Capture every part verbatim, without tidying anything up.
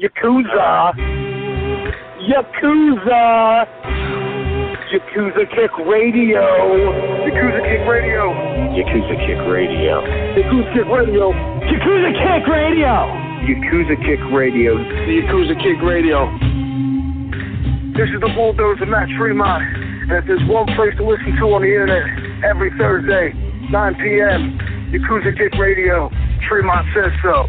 Yakuza, Yakuza, Yakuza Kick Radio, Yakuza Kick Radio, Yakuza Kick Radio, Yakuza Kick Radio, Yakuza Kick Radio, Yakuza Kick Radio, the Yakuza Kick Radio. This is the Bulldozer, Matt Tremont, and if there's one place to listen to on the internet every Thursday, nine p.m., Yakuza Kick Radio. Tremont says so.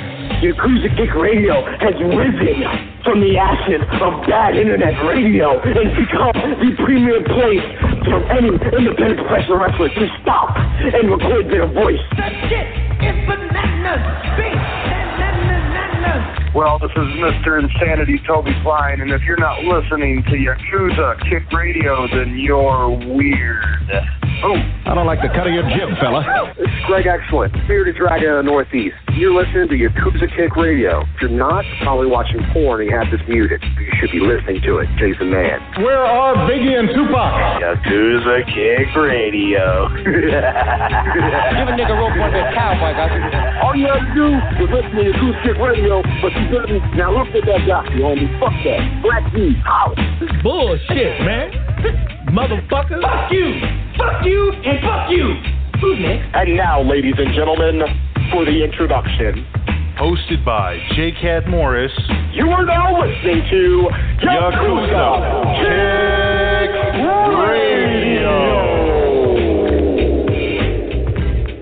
Yakuza Kick Radio has risen from the ashes of bad internet radio and become the premier place for any independent professional wrestler to stop and record their voice. That shit is bananas, bitch, bananas. Well, this is Mister Insanity Toby Klein, and if you're not listening to Yakuza Kick Radio, then you're weird. Oh, I don't like the cut of your jib, fella. This is Greg Excellent, bearded dragon of the Northeast. You're listening to Yakuza Kick Radio. If you're not, you're probably watching porn and you have this muted. You should be listening to it, Jason Mann. Where are Biggie and Tupac? Yakuza Kick Radio. Give a nigga rope on that cowboy, guys. All you have to do is listen to Yakuza Kick Radio, but you didn't. Now look at that guy, you homie. Fuck that. Black dude, holla. This is bullshit, man. Motherfucker. Fuck you. Fuck you and fuck you! Who's next? And now, ladies and gentlemen, for the introduction. Hosted by J. Cat Morris. You are now listening to Yakuza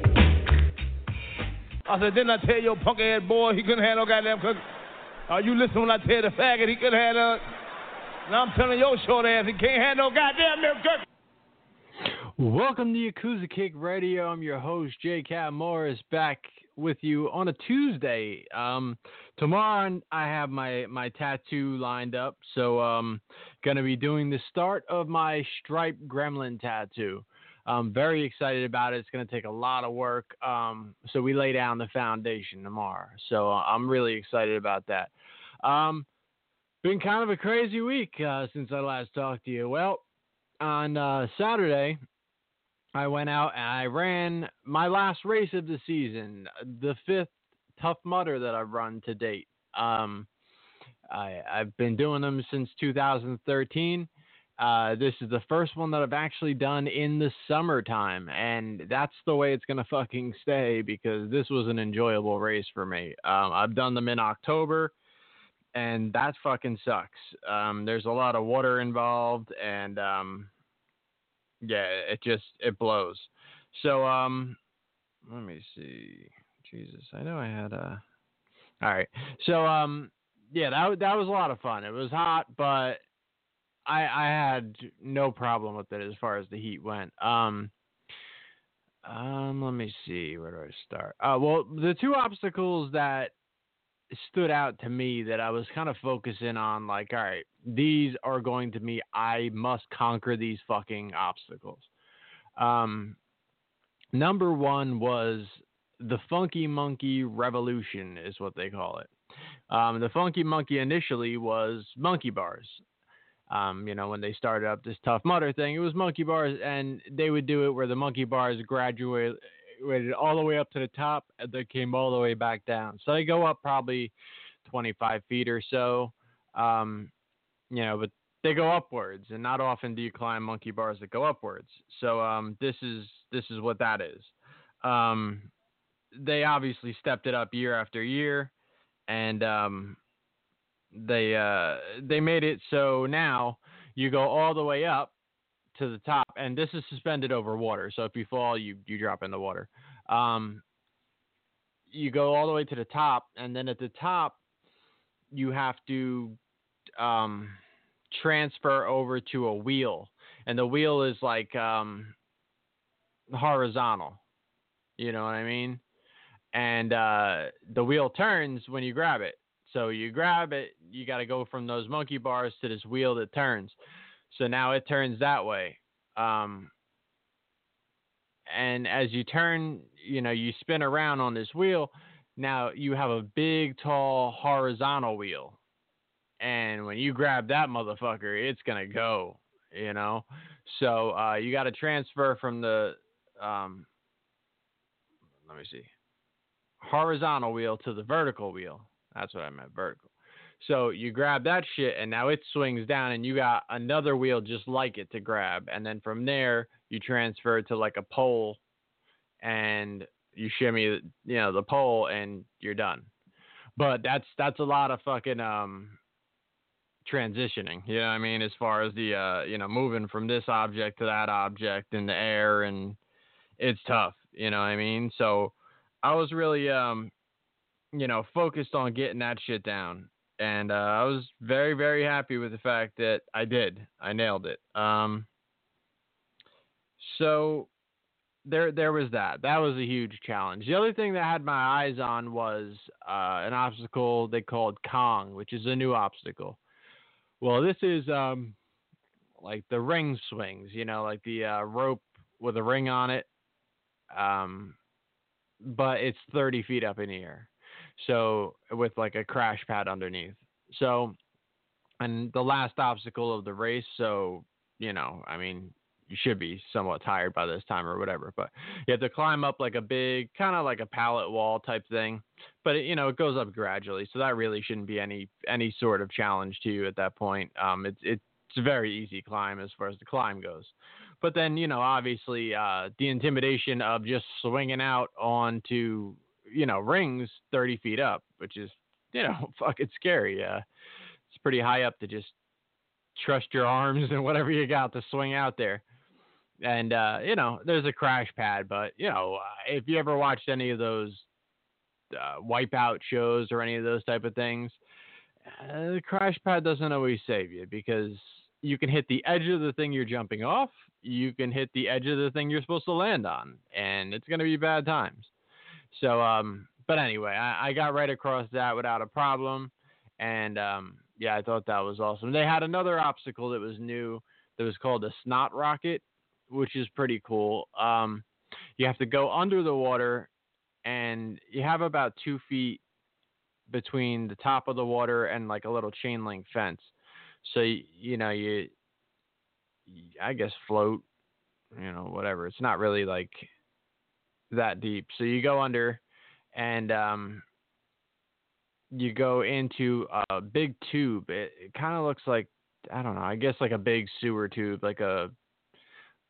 Kick Radio. I said, didn't I tell your punk ass boy he couldn't handle goddamn cookies? Are you listening when I tell the faggot he couldn't handle? Now I'm telling your short ass he can't handle goddamn milk cookies. Welcome to Yakuza Kick Radio. I'm your host, J. Cat Morris, back with you on a Tuesday. Um, tomorrow, I have my, my tattoo lined up, so I'm going to be doing the start of my striped gremlin tattoo. I'm very excited about it. It's going to take a lot of work, um, so we lay down the foundation tomorrow. So I'm really excited about that. Um, been kind of a crazy week uh, since I last talked to you. Well, on uh, Saturday, I went out and I ran my last race of the season, the fifth Tough Mudder that I've run to date. Um, I, I've been doing them since two thousand thirteen. Uh, this is the first one that I've actually done in the summertime, and that's the way it's going to fucking stay because this was an enjoyable race for me. Um, I've done them in October, and that fucking sucks. Um, there's a lot of water involved, and um, yeah, it just, it blows. So, um, let me see. Jesus, I know I had a, all right. So, um, yeah, that, that was a lot of fun. It was hot, but I, I had no problem with it as far as the heat went. Um, um, let me see. Where do I start? Uh, well, the two obstacles that stood out to me that I was kind of focusing on, like, all right, these are going to be, I must conquer these fucking obstacles. Um, number one was the Funky Monkey Revolution is what they call it. Um, the Funky Monkey initially was monkey bars. Um, you know, when they started up this Tough Mudder thing, it was monkey bars, and they would do it where the monkey bars graduate all the way up to the top, and they came all the way back down. So they go up probably twenty-five feet or so, um, you know, but they go upwards, and not often do you climb monkey bars that go upwards. So um, this is this is what that is. Um, they obviously stepped it up year after year, and um, they uh, they made it so now you go all the way up to the top, and this is suspended over water. So if you fall, you, you drop in the water. Um, you go all the way to the top, and then at the top, you have to um, transfer over to a wheel. And the wheel is like um, horizontal. You know what I mean? And uh, the wheel turns when you grab it. So you grab it, you got to go from those monkey bars to this wheel that turns. So now it turns that way. Um, and as you turn, you know, you spin around on this wheel. Now you have a big, tall, horizontal wheel. And when you grab that motherfucker, it's going to go, you know. So uh, you got to transfer from the, um, let me see, horizontal wheel to the vertical wheel. That's what I meant, vertical. So you grab that shit, and now it swings down, and you got another wheel just like it to grab. And then from there, you transfer to like a pole, and you shimmy, you know, the pole, and you're done. But that's that's a lot of fucking um, transitioning. You know what I mean? As far as the uh, you know, moving from this object to that object in the air, and it's tough. You know what I mean? So I was really um, you know, focused on getting that shit down. And uh, I was very, very happy with the fact that I did. I nailed it. Um, so there there was that. That was a huge challenge. The other thing that I had my eyes on was uh, an obstacle they called Kong, which is a new obstacle. Well, this is um, like the ring swings, you know, like the uh, rope with a ring on it. Um, but it's thirty feet up in the air. So with like a crash pad underneath. So, and the last obstacle of the race. So, you know, I mean, you should be somewhat tired by this time or whatever, but you have to climb up like a big, kind of like a pallet wall type thing, but it, you know, it goes up gradually. So that really shouldn't be any, any sort of challenge to you at that point. Um, it's, it's a very easy climb as far as the climb goes, but then, you know, obviously, uh, the intimidation of just swinging out onto, you know, rings thirty feet up, which is, you know, fucking scary. Uh, it's pretty high up to just trust your arms and whatever you got to swing out there. And, uh, you know, there's a crash pad, but, you know, uh, if you ever watched any of those uh, wipeout shows or any of those type of things, uh, the crash pad doesn't always save you, because you can hit the edge of the thing you're jumping off. You can hit the edge of the thing you're supposed to land on, and it's going to be bad times. So, um, but anyway, I, I got right across that without a problem. And, um, yeah, I thought that was awesome. They had another obstacle that was new that was called a snot rocket, which is pretty cool. Um, you have to go under the water, and you have about two feet between the top of the water and like a little chain link fence. So, you, you know, you, I guess float, you know, whatever. It's not really like that deep. So you go under, and um you go into a big tube. It, it kind of looks like, I don't know, I guess like a big sewer tube, like a,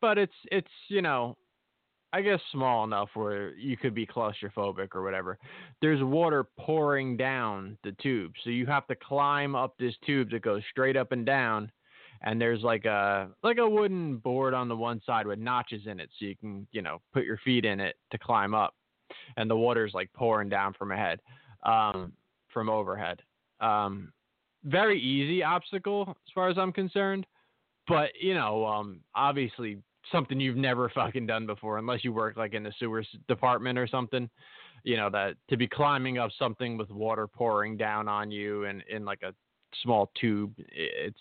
but it's it's you know, I guess small enough where you could be claustrophobic or whatever. There's water pouring down the tube, so you have to climb up this tube that goes straight up and down. And there's like a like a wooden board on the one side with notches in it, so you can, you know, put your feet in it to climb up. And the water's like pouring down from ahead, um, from overhead. Um, very easy obstacle as far as I'm concerned. But, you know, um, obviously something you've never fucking done before, unless you work like in the sewer department or something. You know, that to be climbing up something with water pouring down on you and in like a small tube, it's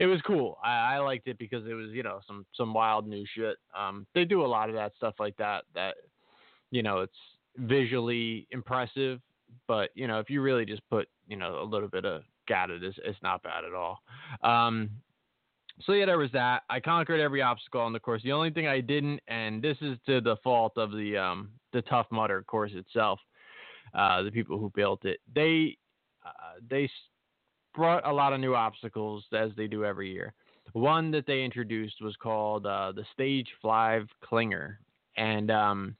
it was cool. I, I liked it because it was, you know, some some wild new shit. Um they do a lot of that stuff like that, that, you know, it's visually impressive, but, you know, if you really just put, you know, a little bit of gat it, it's, it's not bad at all. Um so yeah, there was that. I conquered every obstacle on the course. The only thing I didn't, and this is to the fault of the um the Tough Mudder course itself, uh the people who built it, they uh, they brought a lot of new obstacles, as they do every year. One that they introduced was called uh, the Stage Five Clinger. And um,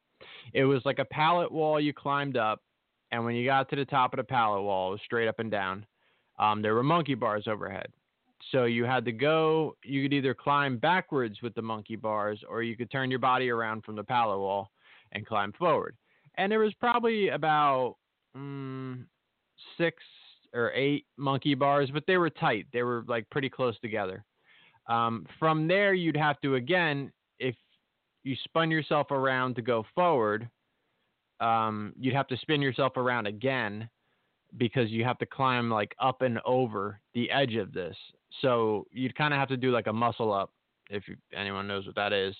it was like a pallet wall you climbed up, and when you got to the top of the pallet wall, it was straight up and down. Um, there were monkey bars overhead. So you had to go, you could either climb backwards with the monkey bars, or you could turn your body around from the palo wall and climb forward. And there was probably about um, six or eight monkey bars, but they were tight. They were like pretty close together. Um, from there, you'd have to, again, if you spun yourself around to go forward, um, you'd have to spin yourself around again, because you have to climb like up and over the edge of this. So you'd kind of have to do like a muscle up, if you, anyone knows what that is,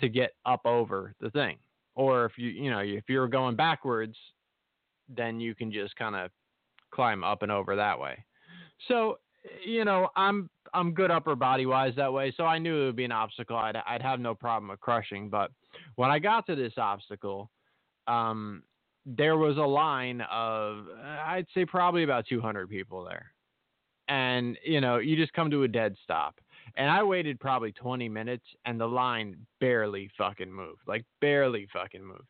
to get up over the thing. Or if you, you know, if you're going backwards, then you can just kind of climb up and over that way. So, you know, I'm, I'm good upper body wise that way. So I knew it would be an obstacle. I'd, I'd have no problem with crushing. But when I got to this obstacle, um, there was a line of, I'd say probably about two hundred people there. And, you know, you just come to a dead stop. And I waited probably twenty minutes, and the line barely fucking moved, like barely fucking moved.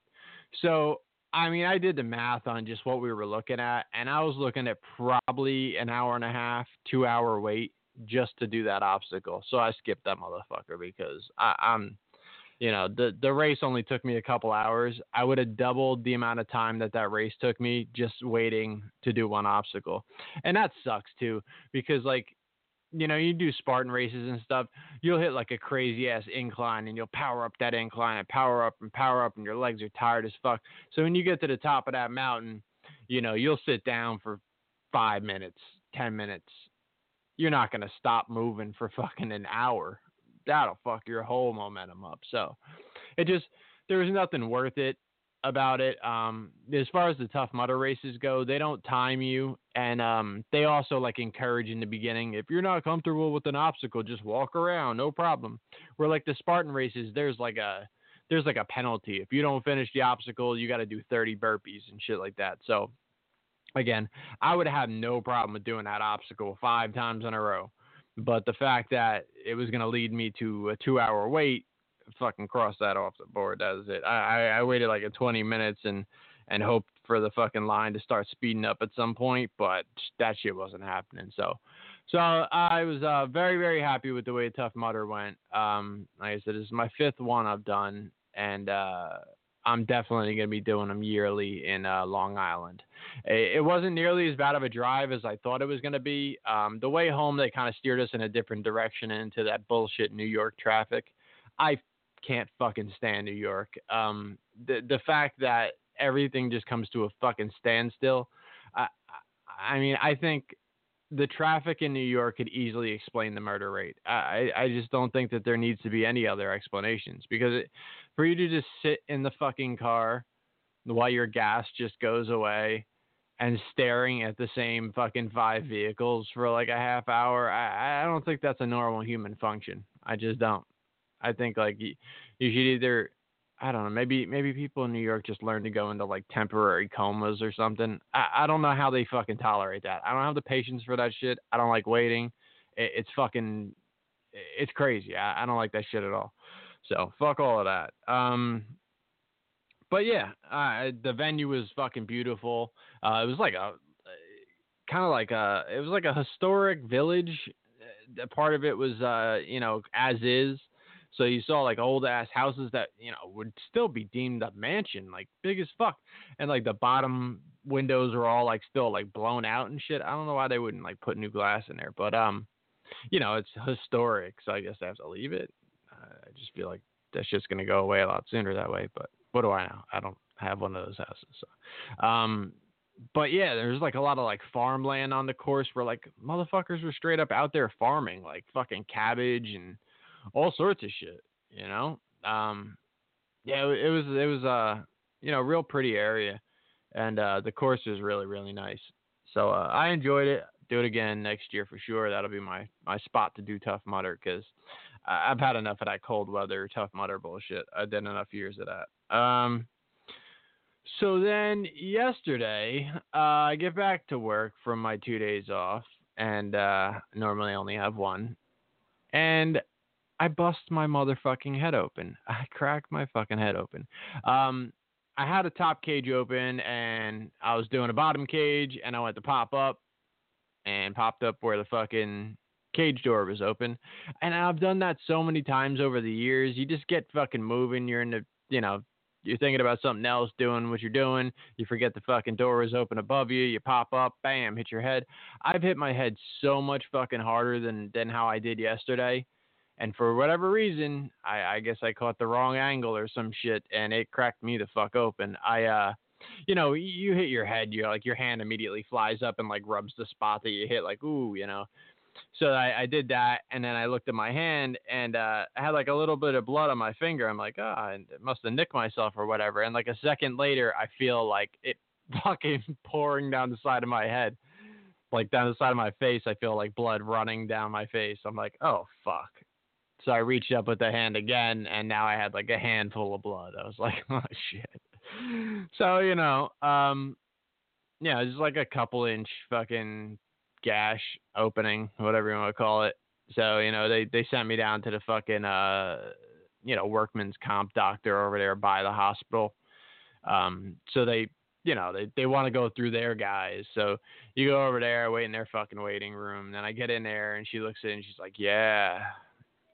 So, I mean, I did the math on just what we were looking at, and I was looking at probably an hour and a half, two hour wait just to do that obstacle. So I skipped that motherfucker because I, I'm, you know, the, the race only took me a couple hours. I would have doubled the amount of time that that race took me just waiting to do one obstacle. And that sucks too, because like, you know, you do Spartan races and stuff, you'll hit like a crazy ass incline and you'll power up that incline and power up and power up and your legs are tired as fuck. So when you get to the top of that mountain, you know, you'll sit down for five minutes, ten minutes. You're not going to stop moving for fucking an hour. That'll fuck your whole momentum up. So it just, there was nothing worth it about it. Um, as far as the Tough Mudder races go, they don't time you. And um, they also like encourage in the beginning, if you're not comfortable with an obstacle, just walk around. No problem. Where like the Spartan races, there's like a, there's like a penalty. If you don't finish the obstacle, you got to do thirty burpees and shit like that. So again, I would have no problem with doing that obstacle five times in a row. But the fact that it was going to lead me to a two-hour wait, fucking cross that off the board. That was it. I, I, I waited like a twenty minutes and, and hoped for the fucking line to start speeding up at some point, but that shit wasn't happening. So so I was uh, very, very happy with the way Tough Mudder went. Um, like I said, this is my fifth one I've done, and uh, I'm definitely going to be doing them yearly in uh, Long Island. It wasn't nearly as bad of a drive as I thought it was going to be. Um, the way home, they kind of steered us in a different direction into that bullshit New York traffic. I can't fucking stand New York. Um, the the fact that everything just comes to a fucking standstill. I, I mean, I think the traffic in New York could easily explain the murder rate. I, I just don't think that there needs to be any other explanations, because it, for you to just sit in the fucking car while your gas just goes away and staring at the same fucking five vehicles for like a half hour, I, I don't think that's a normal human function. I just don't. I think like you, you should either, I don't know, maybe maybe people in New York just learn to go into like temporary comas or something. I, I don't know how they fucking tolerate that. I don't have the patience for that shit. I don't like waiting. It, it's fucking, it's crazy. I, I don't like that shit at all. So fuck all of that. Um, but yeah, uh, the venue was fucking beautiful. Uh, it was like a, kind of like a, it was like a historic village. A part of it was, uh, you know, as is. So you saw like old ass houses that, you know, would still be deemed a mansion, like big as fuck. And like the bottom windows are all like still like blown out and shit. I don't know why they wouldn't like put new glass in there, but, um, you know, it's historic. So I guess I have to leave it. Uh, I just feel like that shit's going to go away a lot sooner that way, but what do I know? I don't have one of those houses. So, um, but yeah, there's like a lot of like farmland on the course where like motherfuckers were straight up out there farming, like fucking cabbage and all sorts of shit, you know? Um, yeah, it, it was, it was, uh, you know, real pretty area, and, uh, the course was really, really nice. So, uh, I enjoyed it. Do it again next year for sure. That'll be my, my spot to do Tough Mudder, because I've had enough of that cold weather Tough Mudder bullshit. I did enough years of that. Um, so then yesterday, uh, I get back to work from my two days off, and, uh, normally only have one, and I bust my motherfucking head open. I cracked my fucking head open. Um, I had a top cage open, and I was doing a bottom cage, and I went to pop up and popped up where the fucking cage door was open. And I've done that so many times over the years. You just get fucking moving. You're in the, you know, you're thinking about something else, doing what you're doing. You forget the fucking door is open above you. You pop up, bam, hit your head. I've hit my head so much fucking harder than, than how I did yesterday. And for whatever reason, I, I guess I caught the wrong angle or some shit, and it cracked me the fuck open. I, uh, you know, you hit your head, you're like, your hand immediately flies up and like rubs the spot that you hit, like, ooh, you know. So I, I did that, and then I looked at my hand, and uh, I had like a little bit of blood on my finger. I'm like, ah, oh, I must have nicked myself or whatever. And like a second later, I feel like it fucking pouring down the side of my head. Like down the side of my face, I feel like blood running down my face. I'm like, oh, fuck. So I reached up with the hand again, and now I had like a handful of blood. I was like, oh, shit. So, you know, um, yeah, it's like a couple inch fucking gash opening, whatever you want to call it. So, you know, they, they sent me down to the fucking, uh, you know, workman's comp doctor over there by the hospital. Um, so they, you know, they, they want to go through their guys. So you go over there, wait in their fucking waiting room. Then I get in there, and she looks in, and she's like, yeah.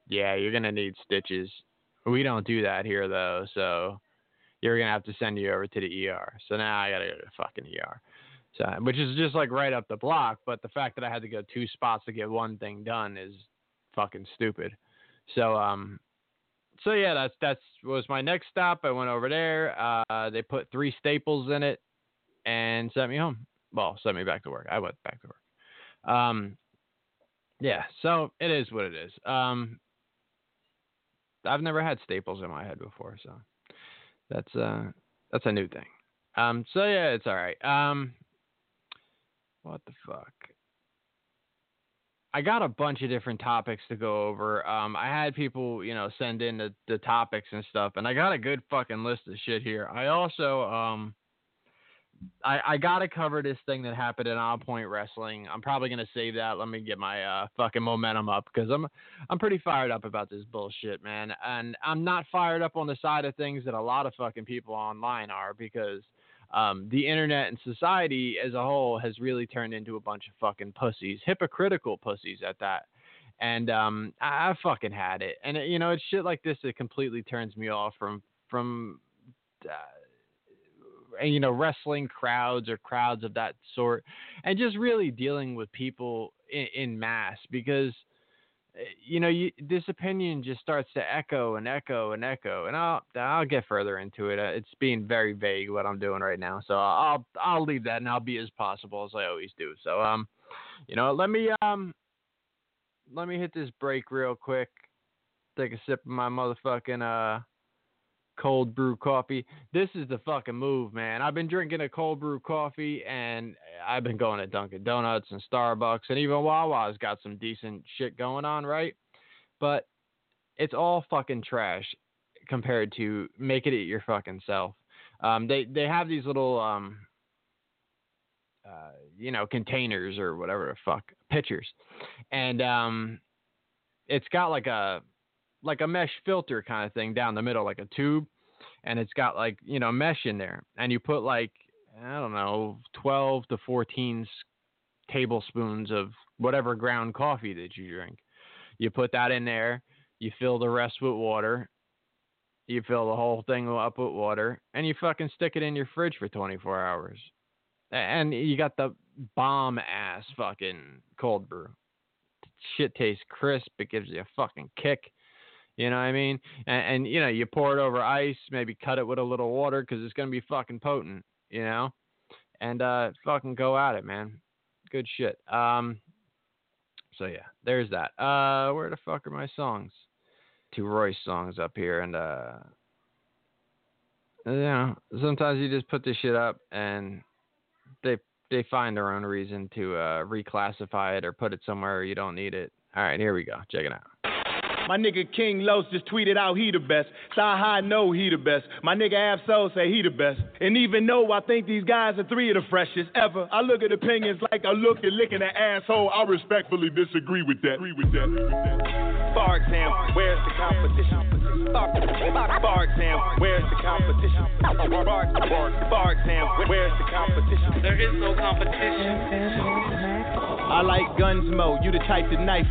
Yeah, you're going to need stitches. We don't do that here, though, so you're going to have to send you over to the E R. So now I got to go to the fucking E R, so, which is just, like, right up the block. But the fact that I had to go two spots to get one thing done is fucking stupid. So, um, so yeah, that's that's was my next stop. I went over there. Uh, they put three staples in it and sent me home. Well, sent me back to work. I went back to work. Um, yeah, so it is what it is. Um. I've never had staples in my head before, so that's uh that's a new thing. Um, so yeah, it's all right. Um, what the fuck? I got a bunch of different topics to go over. Um, I had people, you know, send in the, the topics and stuff, and I got a good fucking list of shit here. I also um, I I gotta cover this thing that happened in On Point Wrestling. I'm probably gonna save that. Let me get my uh, fucking momentum up, because I'm I'm pretty fired up about this bullshit, man. And I'm not fired up on the side of things that a lot of fucking people online are, because um, the internet and society as a whole has really turned into a bunch of fucking pussies, hypocritical pussies at that. And um, I, I fucking had it. And it, you know, it's shit like this that completely turns me off from from. Uh, And, you know, wrestling crowds or crowds of that sort, and just really dealing with people in, in mass, because, you know, you, this opinion just starts to echo and echo and echo. And I'll, I'll get further into it. It's being very vague what I'm doing right now. So I'll, I'll leave that, and I'll be as possible as I always do. So, um, you know, let me, um, let me hit this break real quick. Take a sip of my motherfucking, uh, cold brew coffee. This is the fucking move, man. I've been drinking a cold brew coffee, and I've been going to Dunkin' Donuts and Starbucks, and even Wawa's got some decent shit going on, right? But it's all fucking trash compared to making it your fucking self. Um, they, they have these little, um, uh, you know, containers or whatever the fuck, pitchers. And um, it's got like a like a mesh filter kind of thing down the middle, like a tube. And it's got like, you know, mesh in there, and you put like, I don't know, twelve to fourteen tablespoons of whatever ground coffee that you drink. You put that in there, you fill the rest with water. You fill the whole thing up with water, and you fucking stick it in your fridge for twenty-four hours. And you got the bomb ass fucking cold brew. Shit tastes crisp. It gives you a fucking kick. You know what I mean? And, and, you know, you pour it over ice, maybe cut it with a little water, because it's going to be fucking potent, you know? And uh, fucking go at it, man. Good shit. Um, so, yeah, there's that. Uh, where the fuck are my songs? Two Royce songs up here. And, uh, you know, sometimes you just put this shit up, and they, they find their own reason to uh, reclassify it or put it somewhere you don't need it. All right, here we go. Check it out. My nigga King Los just tweeted out he the best. Sci High know he the best. My nigga Absol say he the best. And even though I think these guys are three of the freshest ever, I look at opinions like I look at licking an asshole. I respectfully disagree with that. Agree with that. For example, where's the competition? For example, where's the competition? For example, where's the competition? There is no competition. I like Gunsmoke. You the type to knife.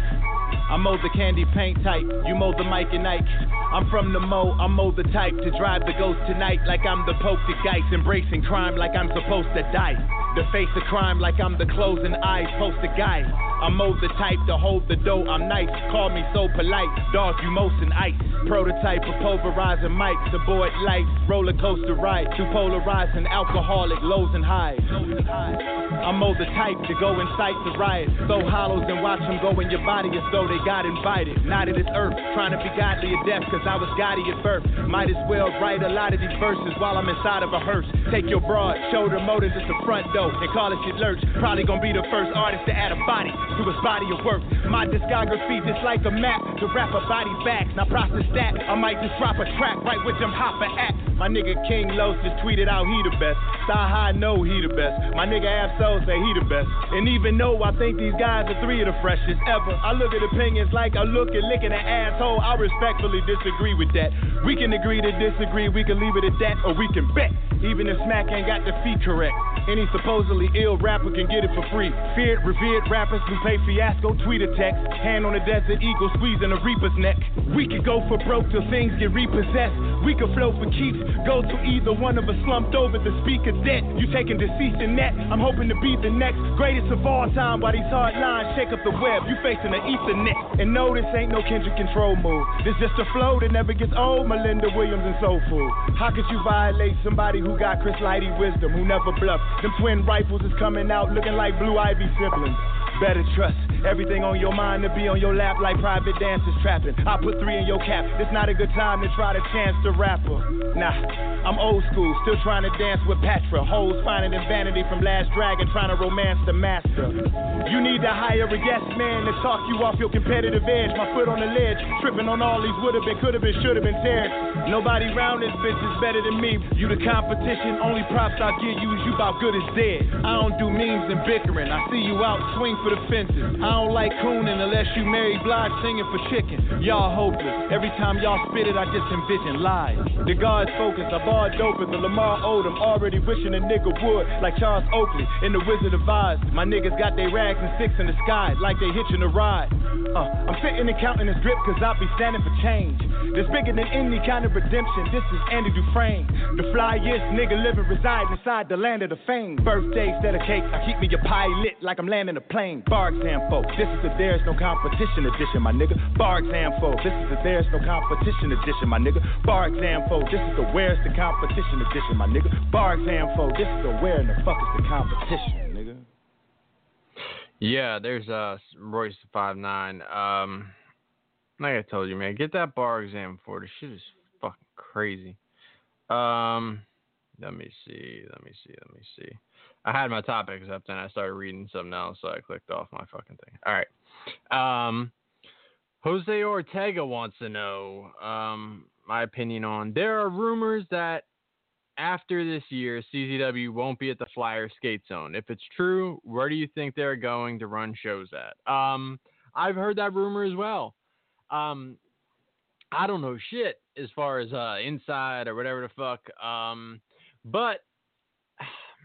I mold the candy paint type, you mold the Mike and Ike. I'm from the Mo, I'm mold the type to drive the ghost tonight like I'm the poltergeist, embracing crime like I'm supposed to die. The face of crime like I'm the closing eyes, poster guy. I'm mold the type to hold the dough, I'm nice. Call me so polite, dog, you motion ice. Prototype of pulverizing mics, avoid lights, roller coaster ride, too polarizing, alcoholic, lows and highs. I'm mold the type to go incite the riots, throw hollows and watch them go in your body as though they got invited. Not of this earth, trying to be godly at death, cause I was godly at birth. Might as well write a lot of these verses while I'm inside of a hearse. Take your broad shoulder motor just the front door. And call it shit lurch. Probably gonna be the first artist to add a body to his body of work. My discography just like a map to wrap a body back. Now process that. I might just drop a track right with them hopper at. My nigga King Los just tweeted out he the best. Star High know he the best. My nigga Abso say he the best. And even though I think these guys are three of the freshest ever, I look at opinions like I look at licking an asshole. I respectfully disagree with that. We can agree to disagree. We can leave it at that, or we can bet. Even if Smack ain't got the feet correct, any supposedly ill rapper can get it for free. Feared, revered rappers who pay fiasco, tweet a text. Hand on the desert eagle, squeezing a reaper's neck. We could go for broke till things get repossessed. We could flow for keeps, go to either one of us slumped over the speaker debt. You taking deceased in net, I'm hoping to be the next greatest of all time. While these hard lines shake up the web, you facing the ethernet. And no, this ain't no Kendrick control move. This just a flow that never gets old, Melinda Williams and Soul Food. How could you violate somebody who got Chris Lighty wisdom, who never bluffed? Them twin rifles is coming out looking like Blue Ivy siblings. Better trust everything on your mind to be on your lap like private dancers trapping. I put three in your cap. It's not a good time to try to chance the rapper. Nah, I'm old school, still trying to dance with Patra. Hoes finding in vanity from Last Dragon, trying to romance the master. You need to hire a yes man to talk you off your competitive edge. My foot on the ledge, tripping on all these would've been, could've been, should've been tears. Nobody round this bitch is better than me. You the competition, only props I'll give you is you about good as dead. I don't do memes and bickering. I see you out swing for the fences. I don't like cooning unless you Mary Blige singing for chicken. Y'all hopeless. Every time y'all spit it, I just envision lies. The guards focus. I barred open the Lamar Odom. Already wishing a nigga would, like Charles Oakley in The Wizard of Oz. My niggas got their rags and sticks in the sky, like they hitching a ride. Uh, I'm sitting and counting this drip, cause I'll be standing for change. This bigger than any kind of redemption. This is Andy Dufresne. The flyest nigga living resides inside the land of the fame. Birthday instead of cake, I keep me a pie lit like I'm landing a plane. Bar exam folk, this is the There's No Competition edition, my nigga. Bar exam folk, this is the There's No Competition edition, my nigga. Bar exam folk, this is the Where's the Competition edition, my nigga. Bar exam folk, this is the Where in the fuck is the competition, nigga. Yeah, there's uh Royce five nine. Um, like I told you, man, get that bar exam for this shit is fucking crazy. Um, let me see, let me see, let me see. I had my topics up, then I started reading something else, so I clicked off my fucking thing. All right. Um, Jose Ortega wants to know um, my opinion on... There are rumors that after this year, C Z W won't be at the Flyer Skate Zone. If it's true, where do you think they're going to run shows at? Um, I've heard that rumor as well. Um, I don't know shit as far as uh, inside or whatever the fuck. Um, but...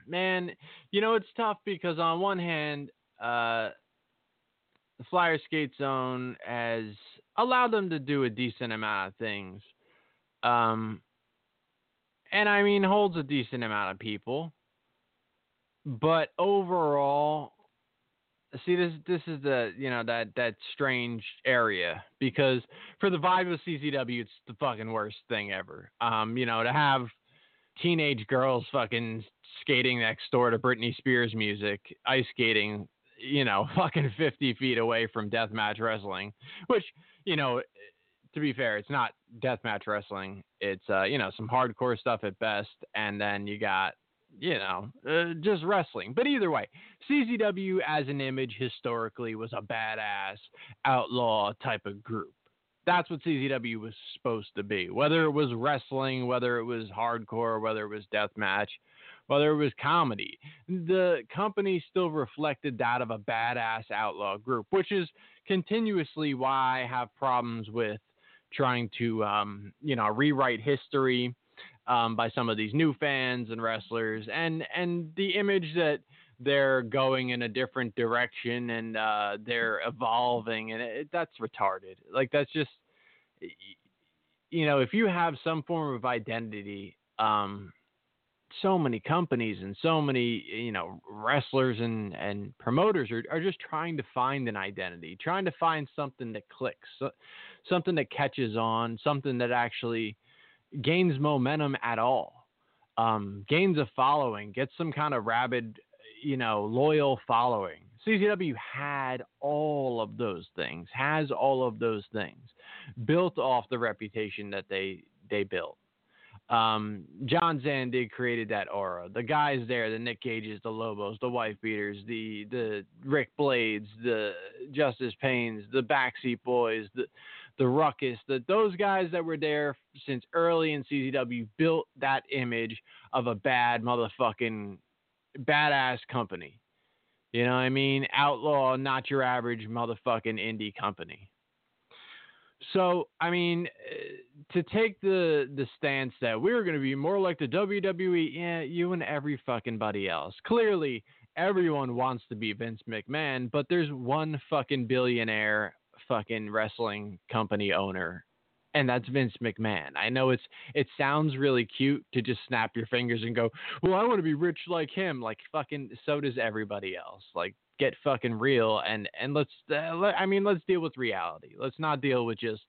Man, you know, it's tough because on one hand, uh, the Flyer Skate Zone has allowed them to do a decent amount of things. Um, and, I mean, holds a decent amount of people. But overall, see, this this is the, you know, that, that strange area. Because for the vibe of C Z W, it's the fucking worst thing ever. Um, you know, to have teenage girls fucking skating next door to Britney Spears music, ice skating, you know, fucking fifty feet away from deathmatch wrestling, which, you know, to be fair, it's not deathmatch wrestling. It's, uh, you know, some hardcore stuff at best. And then you got, you know, uh, just wrestling. But either way, C Z W as an image historically was a badass outlaw type of group. That's what C Z W was supposed to be, whether it was wrestling, whether it was hardcore, whether it was deathmatch, whether it was comedy. The company still reflected that of a badass outlaw group, which is continuously why I have problems with trying to, um, you know, rewrite history um, by some of these new fans and wrestlers and, and the image that they're going in a different direction and uh, they're evolving, and it, that's retarded. Like, that's just, you know, if you have some form of identity, um, so many companies and so many, you know, wrestlers and, and promoters are, are just trying to find an identity, trying to find something that clicks, so, something that catches on, something that actually gains momentum at all, um, gains a following, gets some kind of rabid, you know, loyal following. C C W had all of those things, has all of those things, built off the reputation that they, they built. Um, John Zandig created that aura. The guys there, the Nick Gages, the Lobos, the Wife Beaters, the the Rick Blades, the Justice Paynes, the Backseat Boys, the the Ruckus, that those guys that were there since early in C Z W built that image of a bad motherfucking badass company. You know what I mean? Outlaw, not your average motherfucking indie company. So, I mean, to take the, the stance that we're going to be more like the W W E, yeah, you and every fucking buddy else. Clearly, everyone wants to be Vince McMahon, but there's one fucking billionaire fucking wrestling company owner, and that's Vince McMahon. I know it's it sounds really cute to just snap your fingers and go, well, I want to be rich like him. Like, fucking, so does everybody else. Like, get fucking real, and and let's uh, let, I mean let's deal with reality. Let's not deal with just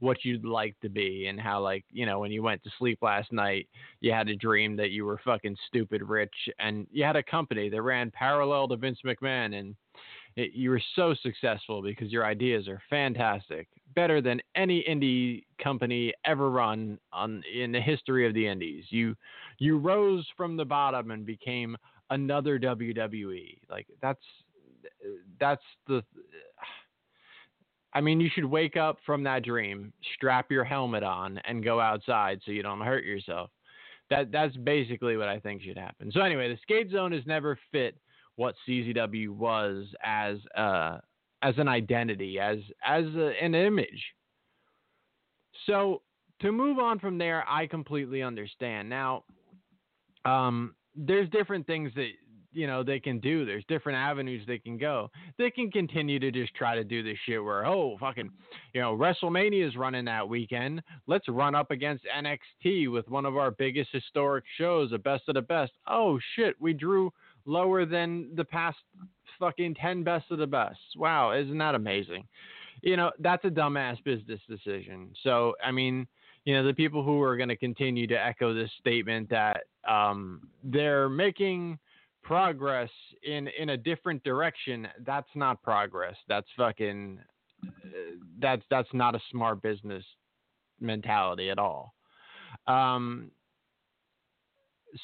what you'd like to be and how, like, you know, when you went to sleep last night you had a dream that you were fucking stupid rich and you had a company that ran parallel to Vince McMahon and it, you were so successful because your ideas are fantastic, better than any indie company ever run on in the history of the indies. You you rose from the bottom and became another W W E. Like, that's that's the I mean, you should wake up from that dream, strap your helmet on, and go outside so you don't hurt yourself. That that's basically what I think should happen. So anyway, the skate zone has never fit what C Z W was as uh as an identity, as as a, an image. So to move on from there, I completely understand. Now, um there's different things that, you know, they can do. There's different avenues they can go. They can continue to just try to do this shit where, oh, fucking, you know, WrestleMania is running that weekend. Let's run up against N X T with one of our biggest historic shows, the best of the best. Oh, shit, we drew lower than the past fucking ten best of the best. Wow, isn't that amazing? You know, that's a dumbass business decision. So, I mean, you know, the people who are going to continue to echo this statement that um, they're making progress in, in a different direction, that's not progress. That's fucking, uh, that's, that's not a smart business mentality at all. Um,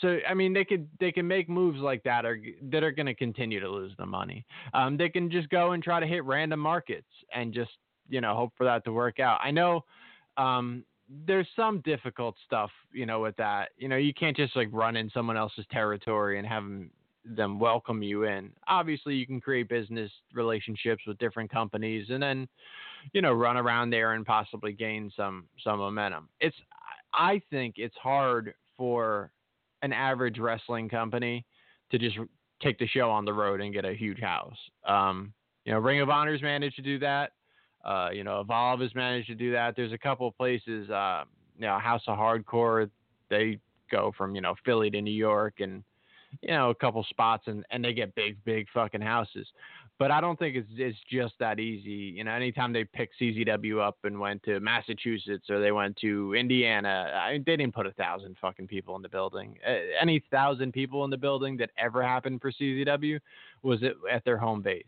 so, I mean, they could, they can make moves like that or that are going to continue to lose the money. Um, they can just go and try to hit random markets and just, you know, hope for that to work out. I know, um, there's some difficult stuff, you know, with that. You know, you can't just like run in someone else's territory and have them, them welcome you in. Obviously, you can create business relationships with different companies and then, you know, run around there and possibly gain some, some momentum. It's, I think it's hard for an average wrestling company to just take the show on the road and get a huge house. Um, you know, Ring of Honor's managed to do that. Uh, you know, Evolve has managed to do that. There's a couple of places, uh, you know, House of Hardcore, they go from, you know, Philly to New York and, you know, a couple spots and, and they get big, big fucking houses. But I don't think it's it's just that easy. You know, anytime they picked C Z W up and went to Massachusetts or they went to Indiana, I, they didn't put a thousand fucking people in the building. Uh, any thousand people in the building that ever happened for C Z W was at, at their home base.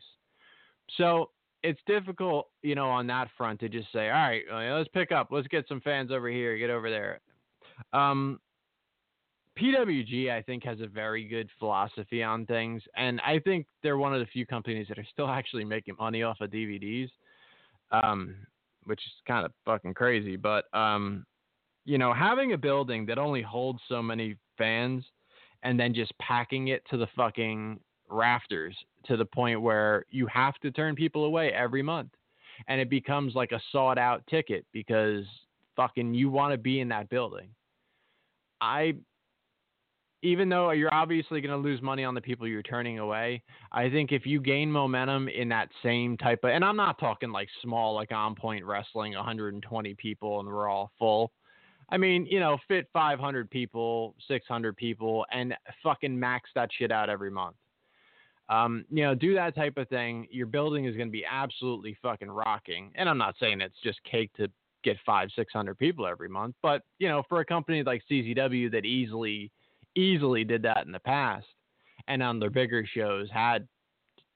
So, it's difficult, you know, on that front to just say, all right, let's pick up. Let's get some fans over here. Get over there. Um, P W G, I think, has a very good philosophy on things. And I think they're one of the few companies that are still actually making money off of D V Ds, um, which is kind of fucking crazy. But, um, you know, having a building that only holds so many fans and then just packing it to the fucking rafters to the point where you have to turn people away every month and it becomes like a sought out ticket because fucking you want to be in that building. I even though you're obviously going to lose money on the people you're turning away, I think if you gain momentum in that same type of, and I'm not talking like small, like On Point Wrestling, one hundred twenty people and we're all full. I mean, you know, fit five hundred people, six hundred people, and fucking max that shit out every month. Um, you know, do that type of thing. Your building is going to be absolutely fucking rocking. And I'm not saying it's just cake to get five, six hundred people every month, but you know, for a company like C Z W that easily, easily did that in the past, and on their bigger shows had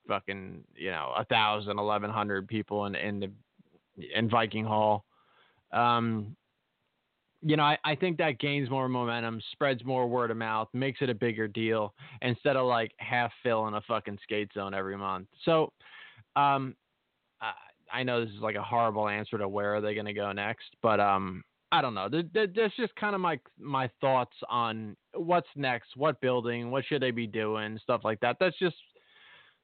fucking, you know, a thousand, eleven hundred people in in the in Viking Hall. Um, you know, I, I think that gains more momentum, spreads more word of mouth, makes it a bigger deal instead of like half filling a fucking skate zone every month. So, um, I, I know this is like a horrible answer to where are they going to go next, but um. I don't know. That's just kind of my my thoughts on what's next, what building, what should they be doing, stuff like that. That's just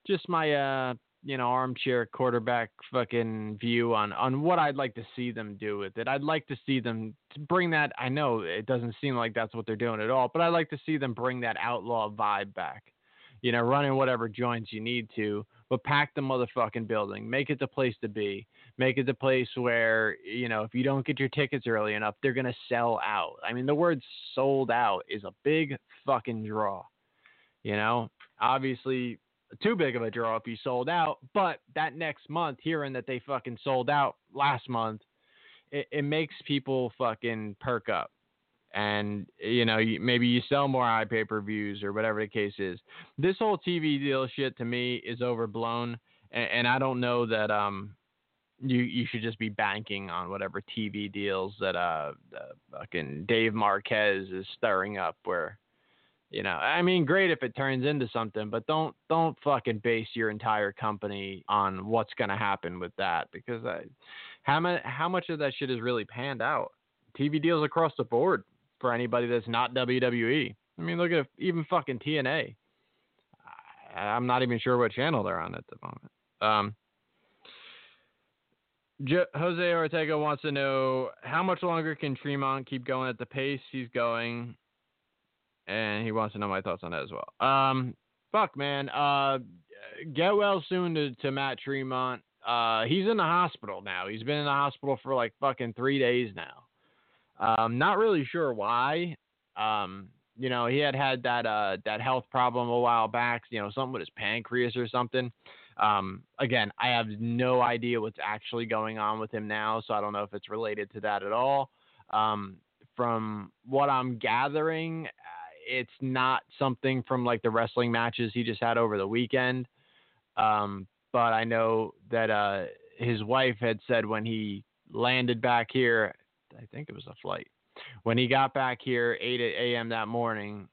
just my uh, you know, armchair quarterback fucking view on, on what I'd like to see them do with it. I'd like to see them bring that. I know it doesn't seem like that's what they're doing at all, but I'd like to see them bring that outlaw vibe back. You know, running whatever joints you need to, but pack the motherfucking building. Make it the place to be. Make it the place where, you know, if you don't get your tickets early enough, they're going to sell out. I mean, the word sold out is a big fucking draw. You know, obviously too big of a draw if you sold out, but that next month hearing that they fucking sold out last month, it, it makes people fucking perk up. And, you know, maybe you sell more high pay-per-views or whatever the case is. This whole T V deal shit to me is overblown. And, and I don't know that um, you you should just be banking on whatever T V deals that uh, uh fucking Dave Marquez is stirring up where, you know, I mean, great if it turns into something, but don't, don't fucking base your entire company on what's going to happen with that. Because I, how, ma- how much of that shit is really panned out? T V deals across the board. For anybody that's not W W E. I mean, look at even fucking T N A. I, I'm not even sure what channel they're on at the moment. Um, jo- Jose Ortega wants to know, how much longer can Tremont keep going at the pace he's going? And he wants to know my thoughts on that as well. Um, fuck, man. Uh, get well soon to, to Matt Tremont. Uh, he's in the hospital now. He's been in the hospital for like fucking three days now. Um, not really sure why, um, you know, he had had that, uh, that health problem a while back, you know, something with his pancreas or something. Um, again, I have no idea what's actually going on with him now. So I don't know if it's related to that at all. Um, from what I'm gathering, it's not something from like the wrestling matches he just had over the weekend. Um, but I know that, uh, his wife had said when he landed back here, I think it was a flight. When he got back here, eight a.m. that morning,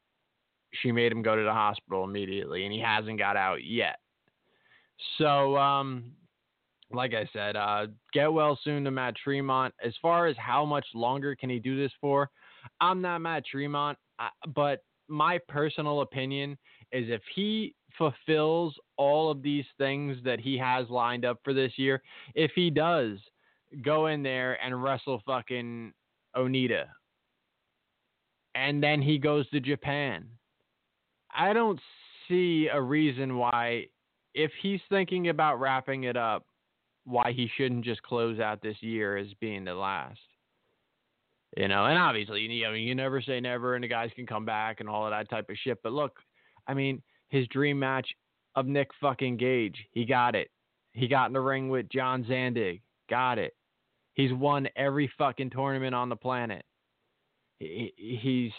she made him go to the hospital immediately, and he hasn't got out yet. So, um, like I said, uh, get well soon to Matt Tremont. As far as how much longer can he do this for, I'm not Matt Tremont, I, but my personal opinion is if he fulfills all of these things that he has lined up for this year, if he does, go in there and wrestle fucking Onita. And then he goes to Japan. I don't see a reason why, if he's thinking about wrapping it up, why he shouldn't just close out this year as being the last. You know, and obviously, you know, you never say never, and the guys can come back and all of that type of shit. But look, I mean, his dream match of Nick fucking Gage, he got it. He got in the ring with John Zandig. Got it. He's won every fucking tournament on the planet. He, he's,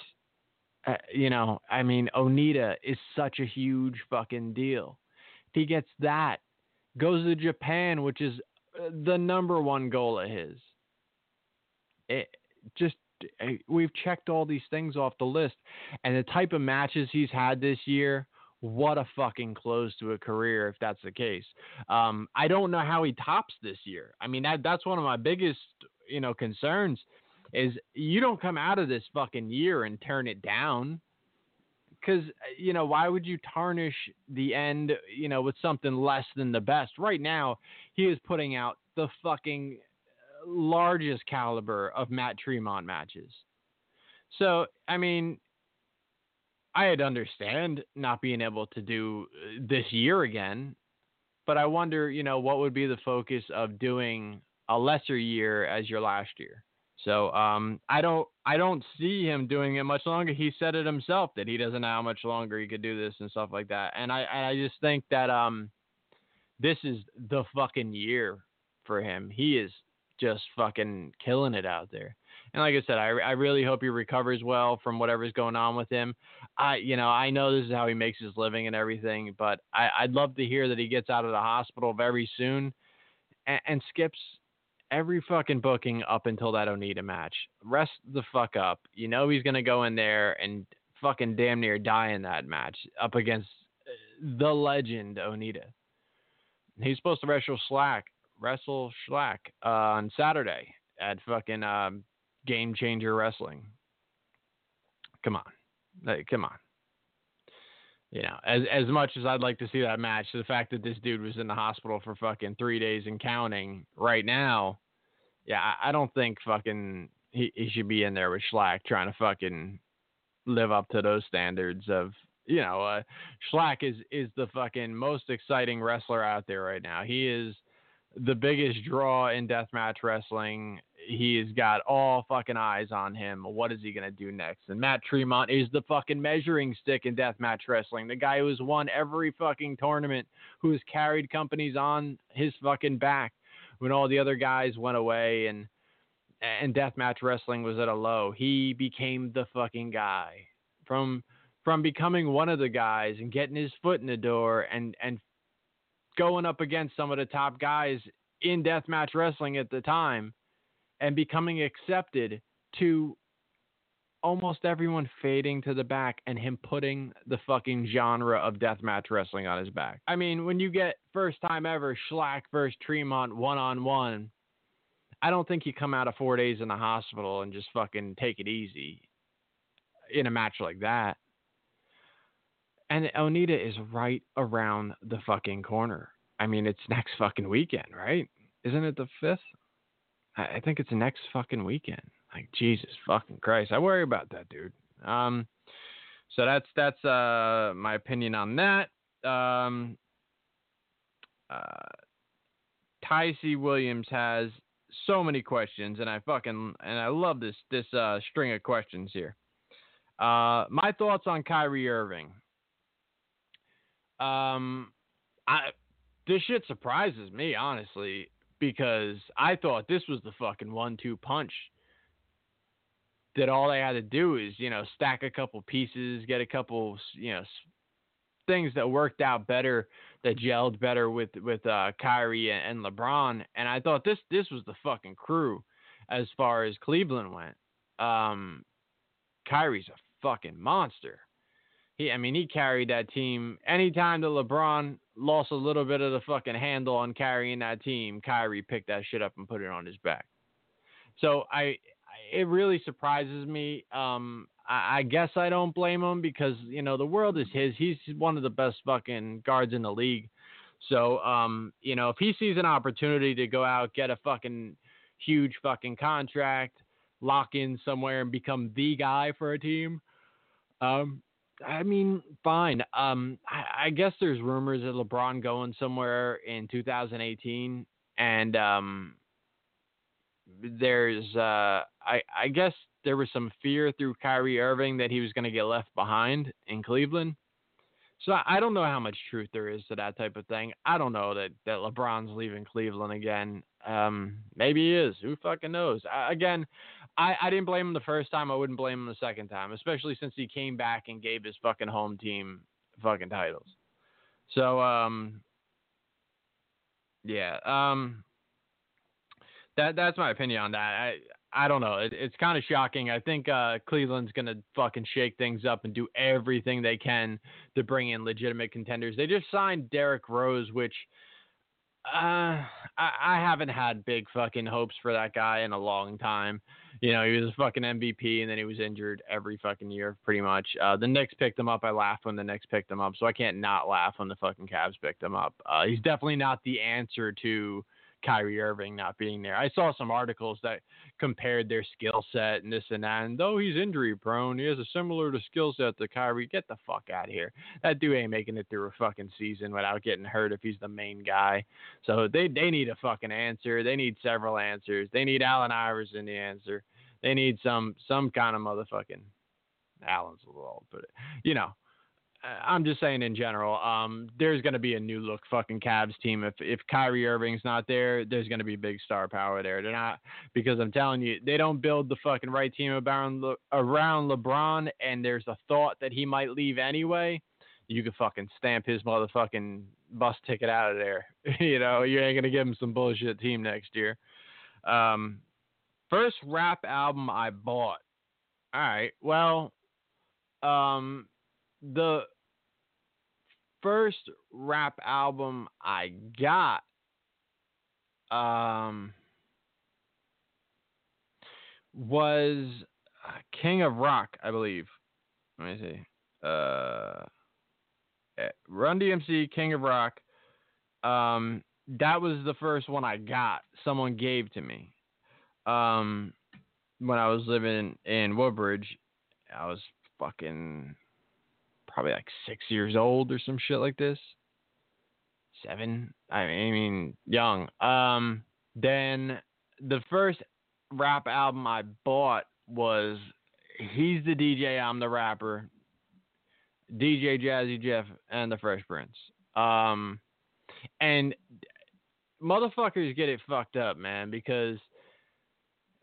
uh, you know, I mean, Onita is such a huge fucking deal. If he gets that, goes to Japan, which is the number one goal of his. It just, we've checked all these things off the list, and the type of matches he's had this year. What a fucking close to a career if that's the case. Um, I don't know how he tops this year. I mean, that that's one of my biggest, you know, concerns is you don't come out of this fucking year and turn it down. Because, you know, why would you tarnish the end, you know, with something less than the best? Right now, he is putting out the fucking largest caliber of Matt Tremont matches. So, I mean, I had understand not being able to do this year again, but I wonder, you know, what would be the focus of doing a lesser year as your last year. So um, I don't, I don't see him doing it much longer. He said it himself that he doesn't know how much longer he could do this and stuff like that. And I, and I just think that um, this is the fucking year for him. He is just fucking killing it out there. And like I said, I, I really hope he recovers well from whatever's going on with him. I, you know, I know this is how he makes his living and everything, but I, I'd love to hear that he gets out of the hospital very soon and, and skips every fucking booking up until that Onita match. Rest the fuck up. You know he's going to go in there and fucking damn near die in that match up against the legend Onita. He's supposed to wrestle Schlack, wrestle Schlack uh, on Saturday at fucking uh, Game Changer Wrestling. Come on. Hey, come on. You know, as as much as I'd like to see that match, the fact that this dude was in the hospital for fucking three days and counting right now, yeah, I, I don't think fucking he, he should be in there with Schlack trying to fucking live up to those standards of, you know, uh, Schlack is, is the fucking most exciting wrestler out there right now. He is the biggest draw in deathmatch wrestling. He's got all fucking eyes on him. What is he going to do next? And Matt Tremont is the fucking measuring stick in deathmatch wrestling. The guy who has won every fucking tournament, who has carried companies on his fucking back when all the other guys went away and, and deathmatch wrestling was at a low. He became the fucking guy from, from becoming one of the guys and getting his foot in the door and, and going up against some of the top guys in deathmatch wrestling at the time, and becoming accepted to almost everyone fading to the back and him putting the fucking genre of deathmatch wrestling on his back. I mean, when you get first time ever Schlack versus Tremont one-on-one, I don't think you come out of four days in the hospital and just fucking take it easy in a match like that. And Onita is right around the fucking corner. I mean, it's next fucking weekend, right? Isn't it the fifth? I think it's next fucking weekend. Like, Jesus fucking Christ. I worry about that, dude. Um, so that's, that's, uh, my opinion on that. Um, uh, Tycee Williams has so many questions and I fucking, and I love this, this, uh, string of questions here. Uh, my thoughts on Kyrie Irving. Um, I, this shit surprises me, honestly, because I thought this was the fucking one two punch. That all they had to do is, you know, stack a couple pieces, get a couple, you know, things that worked out better, that gelled better with, with uh, Kyrie and LeBron. And I thought this, this was the fucking crew as far as Cleveland went. Um, Kyrie's a fucking monster. He, I mean, he carried that team. Anytime that LeBron lost a little bit of the fucking handle on carrying that team, Kyrie picked that shit up and put it on his back. So I, I it really surprises me. Um, I, I guess I don't blame him because, you know, the world is his. He's one of the best fucking guards in the league. So, um, you know, if he sees an opportunity to go out, get a fucking huge fucking contract, lock in somewhere and become the guy for a team, um, I mean, fine. Um, I, I guess there's rumors of LeBron going somewhere in two thousand eighteen, and um, there's, uh, I, I guess there was some fear through Kyrie Irving that he was going to get left behind in Cleveland. So I, I don't know how much truth there is to that type of thing. I don't know that, that LeBron's leaving Cleveland again. Um, maybe he is. Who fucking knows? I, again, I, I didn't blame him the first time. I wouldn't blame him the second time, especially since he came back and gave his fucking home team fucking titles. So, um, yeah, um, that that's my opinion on that. I I don't know. It, it's kind of shocking. I think uh, Cleveland's gonna fucking shake things up and do everything they can to bring in legitimate contenders. They just signed Derrick Rose, which. Uh, I, I haven't had big fucking hopes for that guy in a long time. You know, he was a fucking M V P and then he was injured every fucking year, pretty much. Uh, the Knicks picked him up. I laughed when the Knicks picked him up, so I can't not laugh when the fucking Cavs picked him up. Uh, he's definitely not the answer to Kyrie Irving not being there. I saw some articles that compared their skill set and this and that. And though he's injury prone, he has a similar to skill set to Kyrie. Get the fuck out of here. That dude ain't making it through a fucking season without getting hurt if he's the main guy. So they, they need a fucking answer. They need several answers. They need Allen Iverson the answer. They need some some kind of motherfucking Allen's a little old, but you know. I'm just saying in general, um, there's going to be a new look fucking Cavs team. If if Kyrie Irving's not there, there's going to be big star power there. They're not, because I'm telling you, they don't build the fucking right team around, Le, around LeBron, and there's a thought that he might leave anyway. You can fucking stamp his motherfucking bus ticket out of there. You know, you ain't going to give him some bullshit team next year. Um, first rap album I bought. All right, well, um... the first rap album I got um, was King of Rock, I believe. Let me see. Uh, Run D M C, King of Rock. Um, that was the first one I got. Someone gave to me um, when I was living in Woodbridge. I was fucking... probably like six years old or some shit like this. Seven. I mean, young. Um, then the first rap album I bought was He's the D J, I'm the Rapper, D J Jazzy Jeff, and the Fresh Prince. Um, and motherfuckers get it fucked up, man, because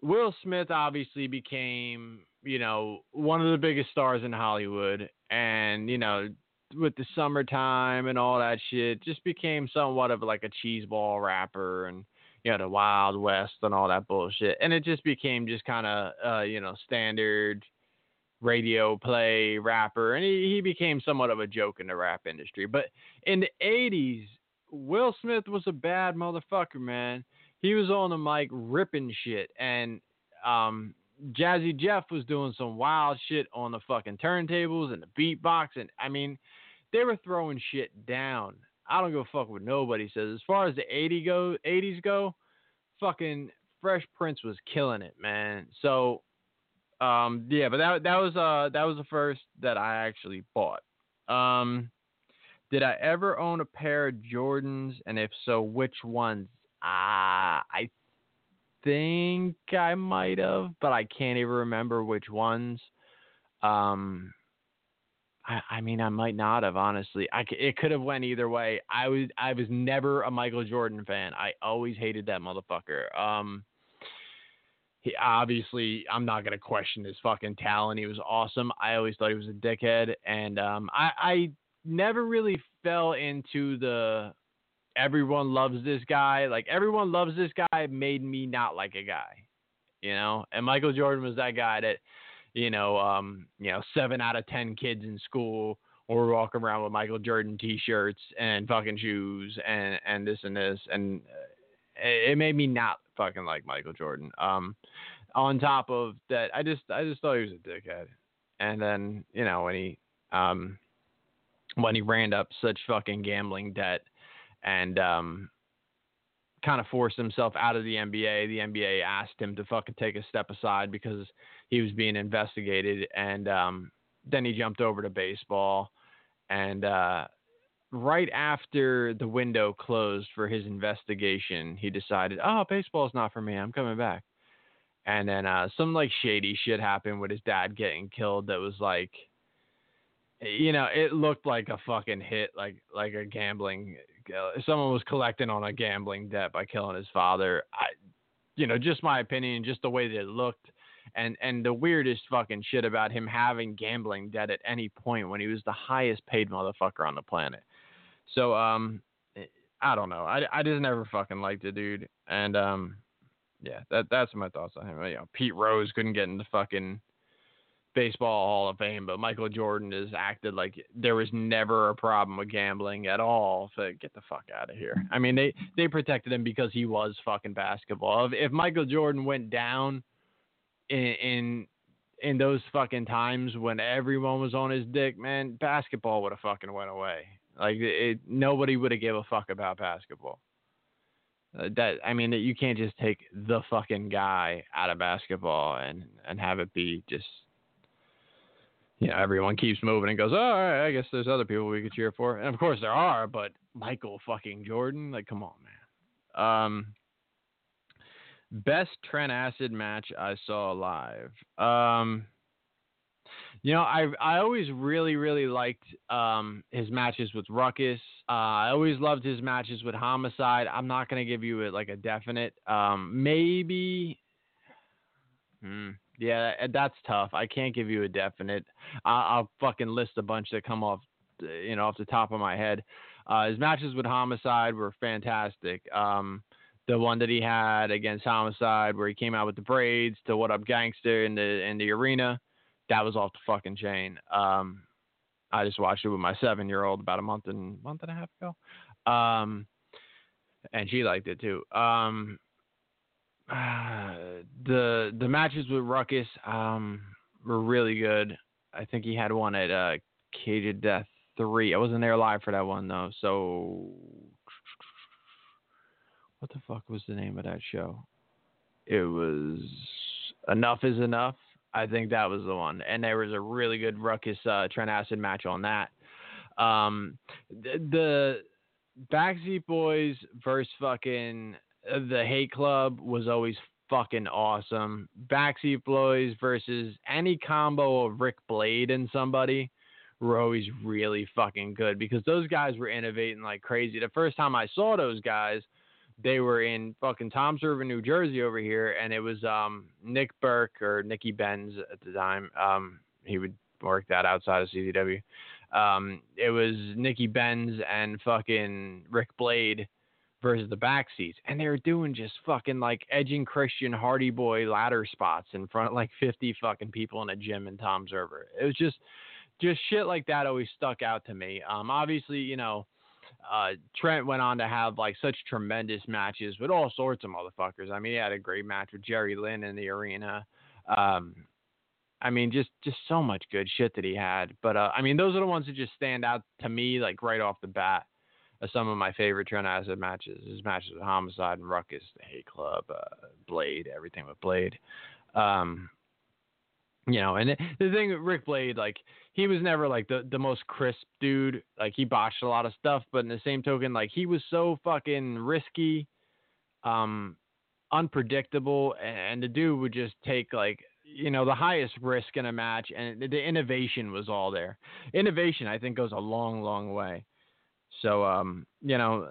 Will Smith obviously became, you know, one of the biggest stars in Hollywood. And, you know, with the Summertime and all that shit, just became somewhat of like a cheeseball rapper and, you know, the Wild West and all that bullshit. And it just became just kind of, uh, you know, standard radio play rapper. And he, he became somewhat of a joke in the rap industry. But in the eighties, Will Smith was a bad motherfucker, man. He was on the mic ripping shit. And, um... Jazzy Jeff was doing some wild shit on the fucking turntables and the beatbox, and I mean, they were throwing shit down. I don't give a fuck what nobody says. As far as the eighty go, eighties go, fucking Fresh Prince was killing it, man. So, um, yeah, but that that was uh that was the first that I actually bought. Um, did I ever own a pair of Jordans, and if so, which ones? Ah, uh, I. think I might have, but I can't even remember which ones. Um, I, I mean, I might not have, honestly. I, it could have went either way. I was I was never a Michael Jordan fan. I always hated that motherfucker. Um, he obviously, I'm not gonna question his fucking talent. He was awesome. I always thought he was a dickhead, and um, I, I never really fell into the. Everyone loves this guy. Like, everyone loves this guy made me not like a guy, you know? And Michael Jordan was that guy that, you know, um, you know, seven out of ten kids in school were walking around with Michael Jordan t-shirts and fucking shoes and, and this and this. And it made me not fucking like Michael Jordan. Um, on top of that, I just, I just thought he was a dickhead. And then, you know, when he, um, when he ran up such fucking gambling debt, and um, kind of forced himself out of the N B A. The N B A asked him to fucking take a step aside because he was being investigated. And um, then he jumped over to baseball. And uh, right after the window closed for his investigation, he decided, oh, baseball's not for me. I'm coming back. And then uh, some like shady shit happened with his dad getting killed that was like, you know, it looked like a fucking hit, like like a gambling someone was collecting on a gambling debt by killing his father. I, you know, just my opinion, just the way that it looked, and, and the weirdest fucking shit about him having gambling debt at any point when he was the highest paid motherfucker on the planet. So, um, I don't know. I, I just never fucking liked the dude. And, um, yeah, that, that's my thoughts on him. You know, Pete Rose couldn't get in the fucking Baseball Hall of Fame, but Michael Jordan has acted like there was never a problem with gambling at all. So get the fuck out of here. I mean, they, they protected him because he was fucking basketball. If, if Michael Jordan went down in, in in those fucking times when everyone was on his dick, man, basketball would have fucking went away. Like it, nobody would have gave a fuck about basketball. Uh, that I mean, that you can't just take the fucking guy out of basketball and, and have it be just, you know, everyone keeps moving and goes, oh, all right, I guess there's other people we could cheer for. And of course there are, but Michael fucking Jordan, like, come on, man. Um, best Trent Acid match I saw live. Um, you know, I I always really, really liked um, his matches with Ruckus. Uh, I always loved his matches with Homicide. I'm not going to give you a, like a definite. Um, maybe. Hmm. Yeah, that's tough. I can't give you a definite. I'll fucking list a bunch that come off, you know, off the top of my head. Uh, his matches with Homicide were fantastic. Um, the one that he had against Homicide, where he came out with the braids to What Up Gangster in the in the arena, that was off the fucking chain. Um, I just watched it with my seven-year-old about a month and month and a half ago, um, and she liked it too. Um, Uh, the the matches with Ruckus um, were really good. I think he had one at uh, Cage of Death three. I wasn't there live for that one though. So what the fuck was the name of that show? It was Enough is Enough. I think that was the one. And there was a really good Ruckus uh, Trent Acid match on that. Um, the, the Backseat Boys versus fucking the Hate Club was always fucking awesome. Backseat Boys versus any combo of Rick Blade and somebody were always really fucking good, because those guys were innovating like crazy. The first time I saw those guys, they were in fucking Tom's River, New Jersey over here, and it was um, Nick Burke or Nicky Benz at the time. Um, he would work that outside of C Z W. Um, it was Nicky Benz and fucking Rick Blade versus the Backseats, and they were doing just fucking like edging Christian Hardy Boy ladder spots in front of like fifty fucking people in a gym in Tom's River. It was just, just shit like that always stuck out to me. Um, obviously, you know, uh, Trent went on to have like such tremendous matches with all sorts of motherfuckers. I mean, he had a great match with Jerry Lynn in the arena. Um, I mean, just, just so much good shit that he had. But uh, I mean, those are the ones that just stand out to me, like right off the bat. Some of my favorite Trent Acid matches. His matches with Homicide and Ruckus, the Hate Club, uh, Blade, everything with Blade. Um, you know, and the, the thing with Rick Blade, like, he was never, like, the, the most crisp dude. Like, he botched a lot of stuff, but in the same token, like, he was so fucking risky, um, unpredictable, and, and the dude would just take, like, you know, the highest risk in a match, and the, the innovation was all there. Innovation, I think, goes a long, long way. So, um, you know,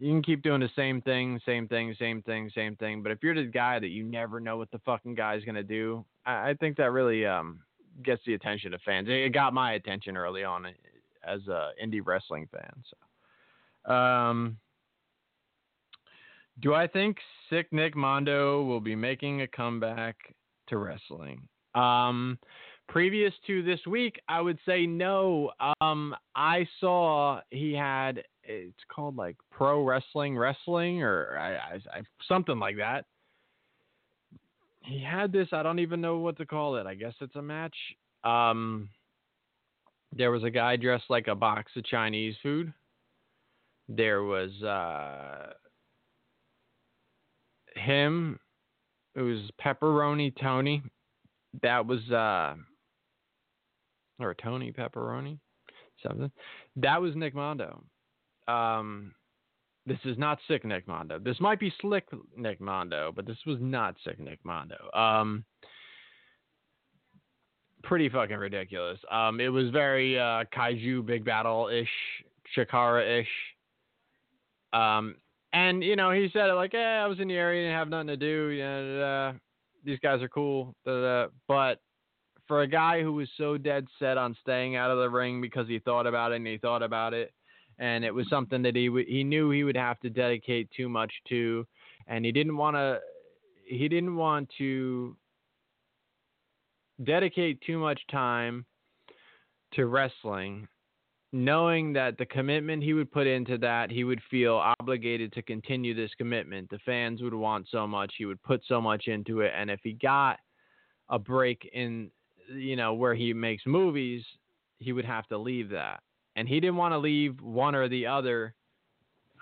you can keep doing the same thing, same thing, same thing, same thing. But if you're the guy that you never know what the fucking guy's going to do, I, I think that really um, gets the attention of fans. It got my attention early on as an indie wrestling fan. So, um, do I think Sick Nick Mondo will be making a comeback to wrestling? Um, Previous to this week, I would say no. Um, I saw he had, it's called like Pro Wrestling Wrestling or I, I, I, something like that. He had this, I don't even know what to call it. I guess it's a match. Um, there was a guy dressed like a box of Chinese food. There was uh, him. It was Pepperoni Tony. That was... Uh, or Tony Pepperoni, something. That was Nick Mondo. Um, this is not Sick Nick Mondo. This might be Slick Nick Mondo, but this was not Sick Nick Mondo. Um, pretty fucking ridiculous. Um, it was very uh, kaiju big battle-ish, Chikara-ish. Um, and, you know, he said it like, eh, I was in the area, didn't have nothing to do. Yeah, you know, these guys are cool. Da, da, da. But for a guy who was so dead set on staying out of the ring because he thought about it and he thought about it, and it was something that he w- he knew he would have to dedicate too much to, and he didn't want to he didn't want to dedicate too much time to wrestling, knowing that the commitment he would put into that, he would feel obligated to continue this commitment. The fans would want so much. He would put so much into it, and if he got a break in, you know, where he makes movies, he would have to leave that. And he didn't want to leave one or the other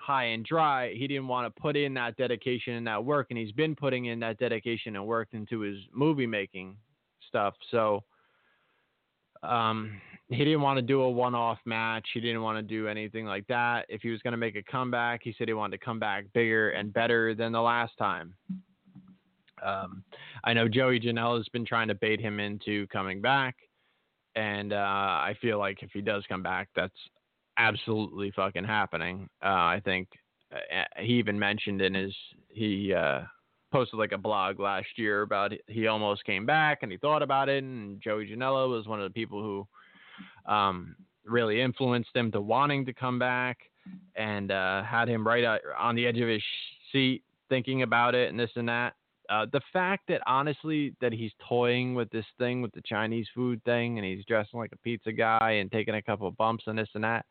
high and dry. He didn't want to put in that dedication and that work, and he's been putting in that dedication and work into his movie making stuff. So um, he didn't want to do a one-off match. He didn't want to do anything like that. If he was going to make a comeback, he said he wanted to come back bigger and better than the last time. Um, I know Joey Janela has been trying to bait him into coming back. And uh, I feel like if he does come back, that's absolutely fucking happening. Uh, I think he even mentioned in his, he uh, posted like a blog last year about he almost came back and he thought about it. And Joey Janela was one of the people who um, really influenced him to wanting to come back and uh, had him right out on the edge of his seat thinking about it and this and that. Uh, the fact that, honestly, that he's toying with this thing, with the Chinese food thing, and he's dressing like a pizza guy and taking a couple of bumps and this and that.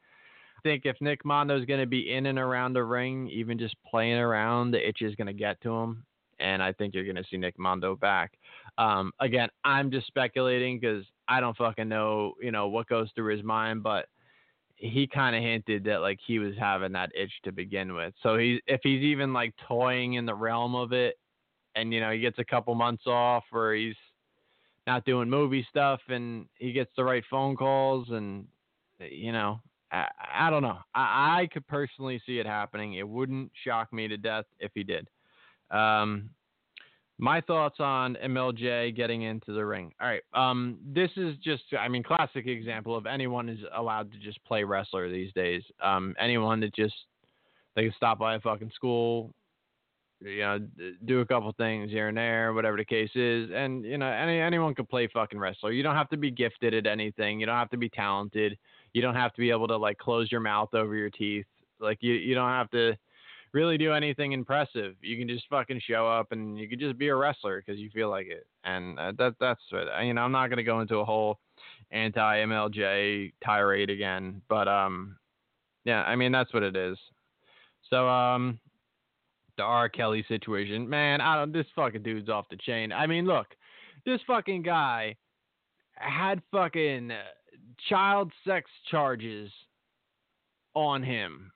I think if Nick Mondo's going to be in and around the ring, even just playing around, the itch is going to get to him. And I think you're going to see Nick Mondo back. Um, again, I'm just speculating because I don't fucking know, you know, what goes through his mind, but he kind of hinted that like he was having that itch to begin with. So he's, if he's even like toying in the realm of it, and, you know, he gets a couple months off or he's not doing movie stuff and he gets the right phone calls. And, you know, I, I don't know. I, I could personally see it happening. It wouldn't shock me to death if he did. Um, my thoughts on M L J getting into the ring. All right. Um, this is just, I mean, classic example of anyone is allowed to just play wrestler these days. Um, anyone that just, they can stop by a fucking school, you know, do a couple things here and there, whatever the case is. And, you know, any anyone can play fucking wrestler. You don't have to be gifted at anything. You don't have to be talented. You don't have to be able to, like, close your mouth over your teeth. Like, you, you don't have to really do anything impressive. You can just fucking show up and you can just be a wrestler because you feel like it. And uh, that that's, you know, I'm not going to go into a whole anti-M L J tirade again. But, um, yeah, I mean, that's what it is. So, um... the R. Kelly situation, man, I don't, this fucking dude's off the chain. I mean, look, this fucking guy had fucking child sex charges on him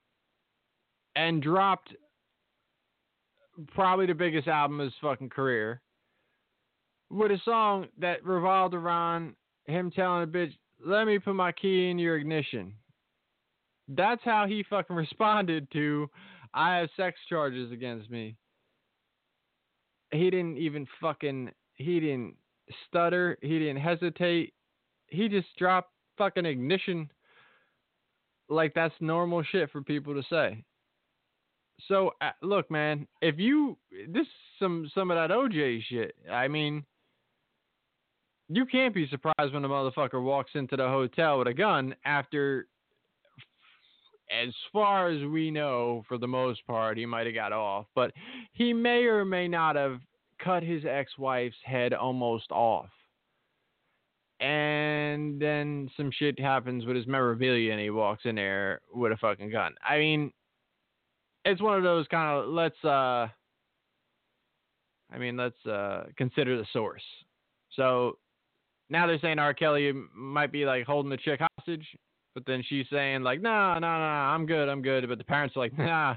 and dropped probably the biggest album of his fucking career with a song that revolved around him telling a bitch, let me put my key in your ignition. That's how he fucking responded to, I have sex charges against me. He didn't even fucking, he didn't stutter. He didn't hesitate. He just dropped fucking ignition like that's normal shit for people to say. So, uh, look, man, if you, this is some, some of that O J shit. I mean, you can't be surprised when a motherfucker walks into the hotel with a gun after, as far as we know, for the most part, he might have got off, but he may or may not have cut his ex-wife's head almost off. And then some shit happens with his memorabilia and he walks in there with a fucking gun. I mean, it's one of those kind of, let's, uh, I mean, let's uh, consider the source. So now they're saying R. Kelly might be like holding the chick hostage. But then she's saying, like, no, no, no, I'm good, I'm good. But the parents are like, nah,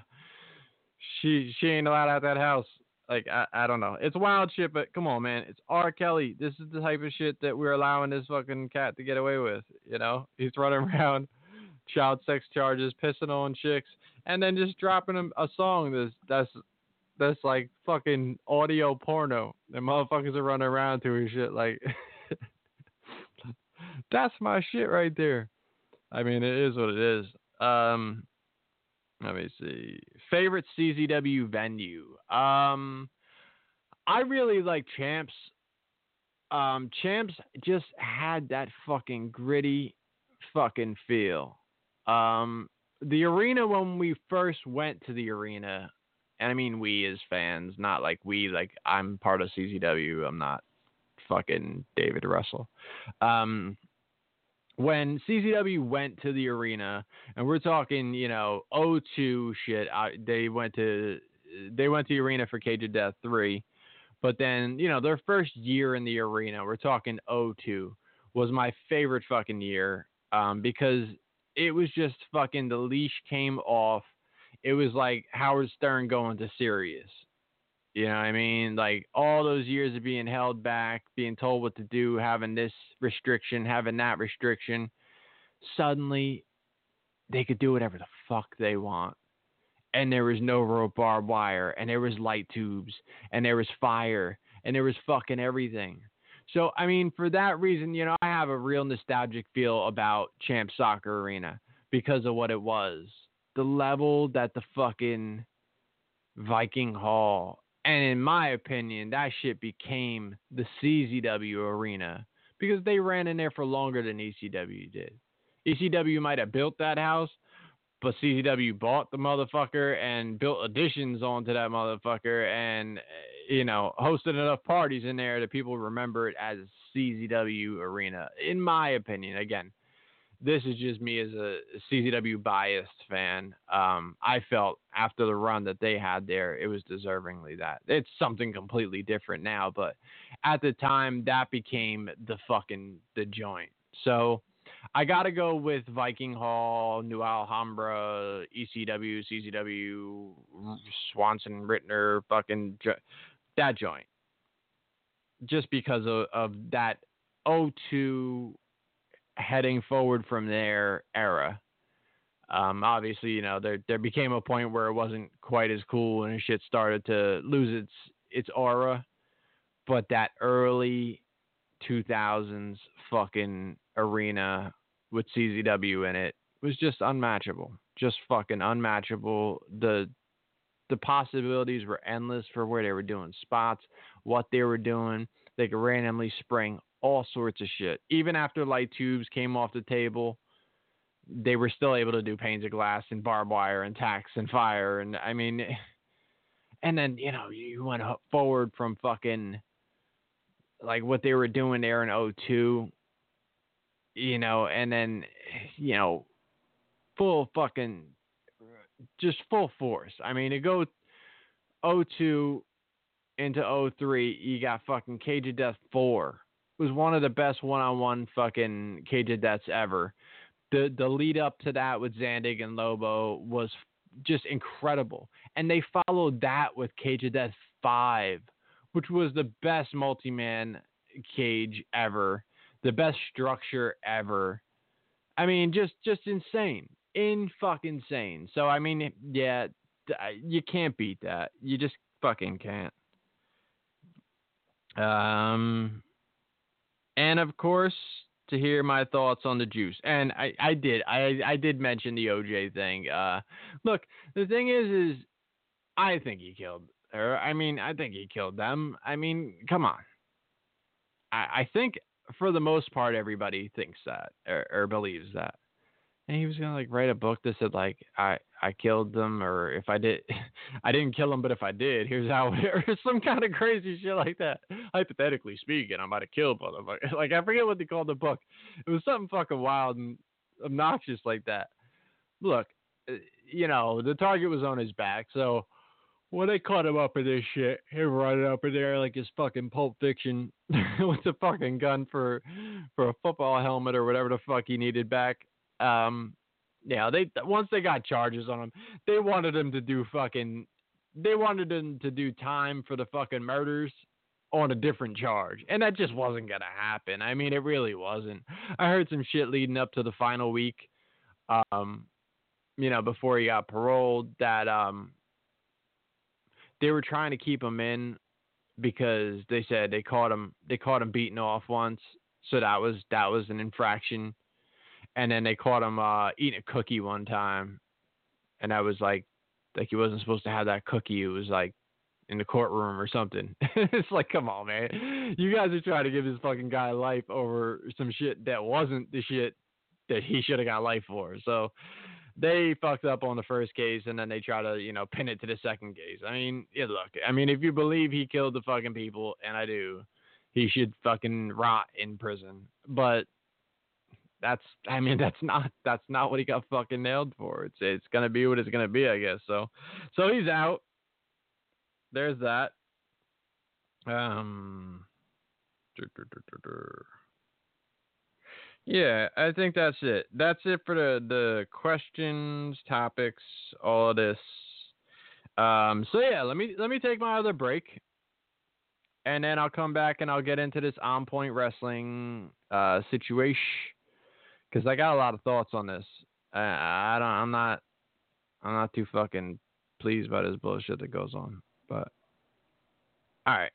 she she ain't allowed out that house. Like, I, I don't know. It's wild shit, but come on, man. It's R. Kelly. This is the type of shit that we're allowing this fucking cat to get away with, you know? He's running around, child sex charges, pissing on chicks, and then just dropping a, a song that's, that's, that's like fucking audio porno. The motherfuckers are running around to his shit. Like, that's my shit right there. I mean, it is what it is. Um, let me see. Favorite C Z W venue. Um, I really like Champs. Um, Champs just had that fucking gritty fucking feel. Um, the arena, when we first went to the arena, and I mean we as fans, not like we, like I'm part of C Z W. I'm not fucking David Russell. Um... When C Z W went to the arena, and we're talking, you know, O two shit, I, they went to they went to the arena for Cage of Death three, but then, you know, their first year in the arena, we're talking O two, was my favorite fucking year um, because it was just fucking, the leash came off. it was like Howard Stern going to Sirius. You know what I mean? Like, all those years of being held back, being told what to do, having this restriction, having that restriction. Suddenly, they could do whatever the fuck they want. And there was no rope barbed wire, and there was light tubes, and there was fire, and there was fucking everything. So, I mean, for that reason, you know, I have a real nostalgic feel about Champ Soccer Arena because of what it was. The level that the fucking Viking Hall, and in my opinion, that shit became the C Z W arena because they ran in there for longer than E C W did. E C W might have built that house, but C Z W bought the motherfucker and built additions onto that motherfucker and, you know, hosted enough parties in there that people remember it as C Z W arena. In my opinion, again, this is just me as a C Z W biased fan. Um, I felt after the run that they had there, it was deservingly that. It's something completely different now, but at the time that became the fucking, the joint. So I got to go with Viking Hall, New Alhambra, E C W, C Z W, Swanson, Rittner, fucking jo- that joint. Just because of, of that O two heading forward from their era. Um, obviously, you know, there there became a point where it wasn't quite as cool and shit started to lose its its aura. But that early two thousands fucking arena with C Z W in it was just unmatchable. Just fucking unmatchable. The the possibilities were endless for where they were doing spots, what they were doing. They could randomly spring all sorts of shit. Even after light tubes came off the table, they were still able to do panes of glass and barbed wire and tacks and fire. And I mean, and then, you know, you went forward from fucking like what they were doing there in O two, you know, and then, you know, full fucking, just full force. I mean, to go O two into O three, you got fucking Cage of Death four. It was one of the best one-on-one fucking Cage of Deaths ever. The the lead up to that with Zandig and Lobo was just incredible. And they followed that with Cage of Death five, which was the best multi-man cage ever. The best structure ever. I mean, just, just insane. In fucking insane. So, I mean, yeah, you can't beat that. You just fucking can't. Um... And, of course, to hear my thoughts on the juice. And I, I did. I, I did mention the O J thing. Uh, look, the thing is, is I think he killed her. I mean, I think he killed them. I mean, come on. I, I think, for the most part, everybody thinks that or, or believes that. And he was going to, like, write a book that said, like, I, I killed them, or if I did, I didn't kill them, but if I did, here's how, or some kind of crazy shit like that. Hypothetically speaking, I might have killed motherfucker. Like, I forget what they called the book. It was something fucking wild and obnoxious like that. Look, you know, the target was on his back, so when they caught him up in this shit, he brought it up in there like his fucking Pulp Fiction with the fucking gun for, for a football helmet or whatever the fuck he needed back. Um, yeah, they once they got charges on him, they wanted him to do fucking, they wanted him to do time for the fucking murders on a different charge, and that just wasn't gonna happen. I mean, it really wasn't. I heard some shit leading up to the final week, um, you know, before he got paroled, that um, they were trying to keep him in because they said they caught him, they caught him beating off once, so that was that was an infraction. And then they caught him uh, eating a cookie one time. And I was like, like he wasn't supposed to have that cookie. It was like in the courtroom or something. It's like, come on, man. You guys are trying to give this fucking guy life over some shit that wasn't the shit that he should have got life for. So they fucked up on the first case, and then they try to, you know, pin it to the second case. I mean, yeah, look, I mean, if you believe he killed the fucking people, and I do, he should fucking rot in prison. But That's, I mean, that's not, that's not what he got fucking nailed for. It's, it's going to be what it's going to be, I guess. So, so he's out. There's that. Um, Yeah, I think that's it. That's it for the, the questions, topics, all of this. Um, so yeah, let me let me take my other break, and then I'll come back and I'll get into this On Point Wrestling uh, situation, because I got a lot of thoughts on this. I, I don't. I'm not. I'm not too fucking pleased by this bullshit that goes on. But all right.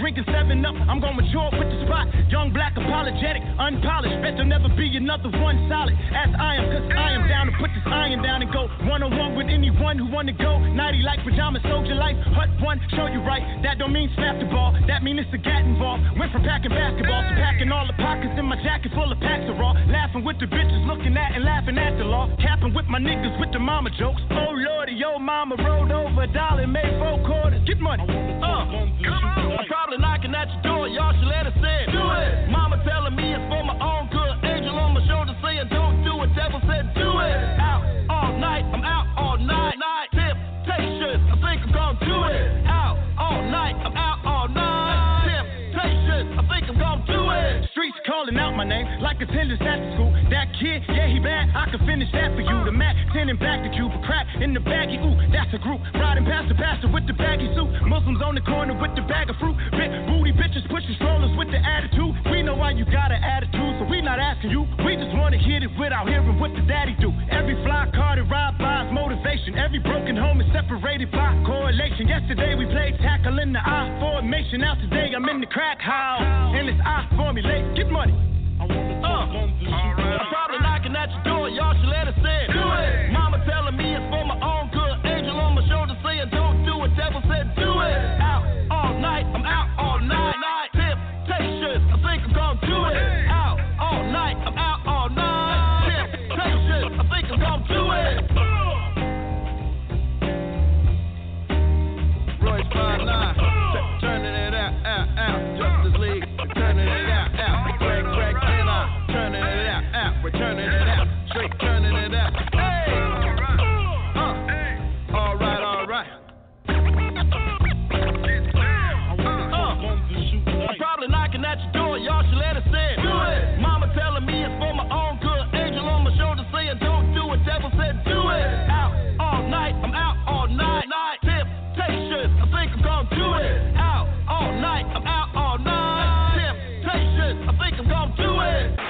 Drinking seven up, I'm gonna mature with the spot. Young black apologetic, unpolished. Bet there'll never be another one solid as I am, cause I am down to put this iron down and go one-on-one with anyone who wanna go nighty like pajama soldier life. Hut one, show you right. That don't mean snap the ball, that mean it's a gat involved. Went from packing basketball to packing all the pockets in my jacket full of packs of raw. Laughing with the bitches looking at and laughing at the law. Capping with my niggas with the mama jokes. Oh lordy, yo mama rolled over a dollar and made four quarters. Get money. Uh, come on. I'm probably knocking at your door, y'all should let us in. Do it. Mama telling me it's for my own good. Angel on my shoulder saying don't do it. Devil said do it. Out all night, I'm out all night. Night temptation, I think I'm gonna do it. Out all night, I'm out all night. Temptation, I think I'm gonna do it. Streets calling out my name like attendance at the school. That kid, yeah he bad, I can finish that for you. The Mac tending back to Cuba, crap in the baggy. Ooh, that's a group. Riding past the pastor with the baggy suit. Muslims on the corner with the bag of fruit. Big booty bitches pushing strollers with the attitude. We know why you got an attitude, so we not asking you. We just wanna hit it without hearing what the daddy do. Every fly car that ride by is motivation. Every broken home is separated by correlation. Yesterday we played tackle in the I formation. Now today I'm in the crack house and it's I formulate. Get money. Uh, I'm probably knocking at your door, y'all should let us in. Do it. Mama telling me it's for my own good. Angel on my shoulder saying don't do it. Devil said do it. Out all night, I'm out all night. Night temptation, I think I'm gonna do it. Out all night, I'm out all night. Temptation, I think I'm gonna do it. Royce five nine, turning it out, out, out. Justice League, turning it out, out. Craig, crack, and I turning it out, out. We're turning it out, straight turning it out. Hey, uh, all right, all right. Uh, I'm probably knocking at your door, y'all should let us in. Do it. Mama telling me it's for my own good. Angel on my shoulder saying don't do it. Devil said do it. Out all night, I'm out all night. Night temptation, I think I'm gonna do it. Out all night, I'm out all night. Temptation, I think I'm gonna do it.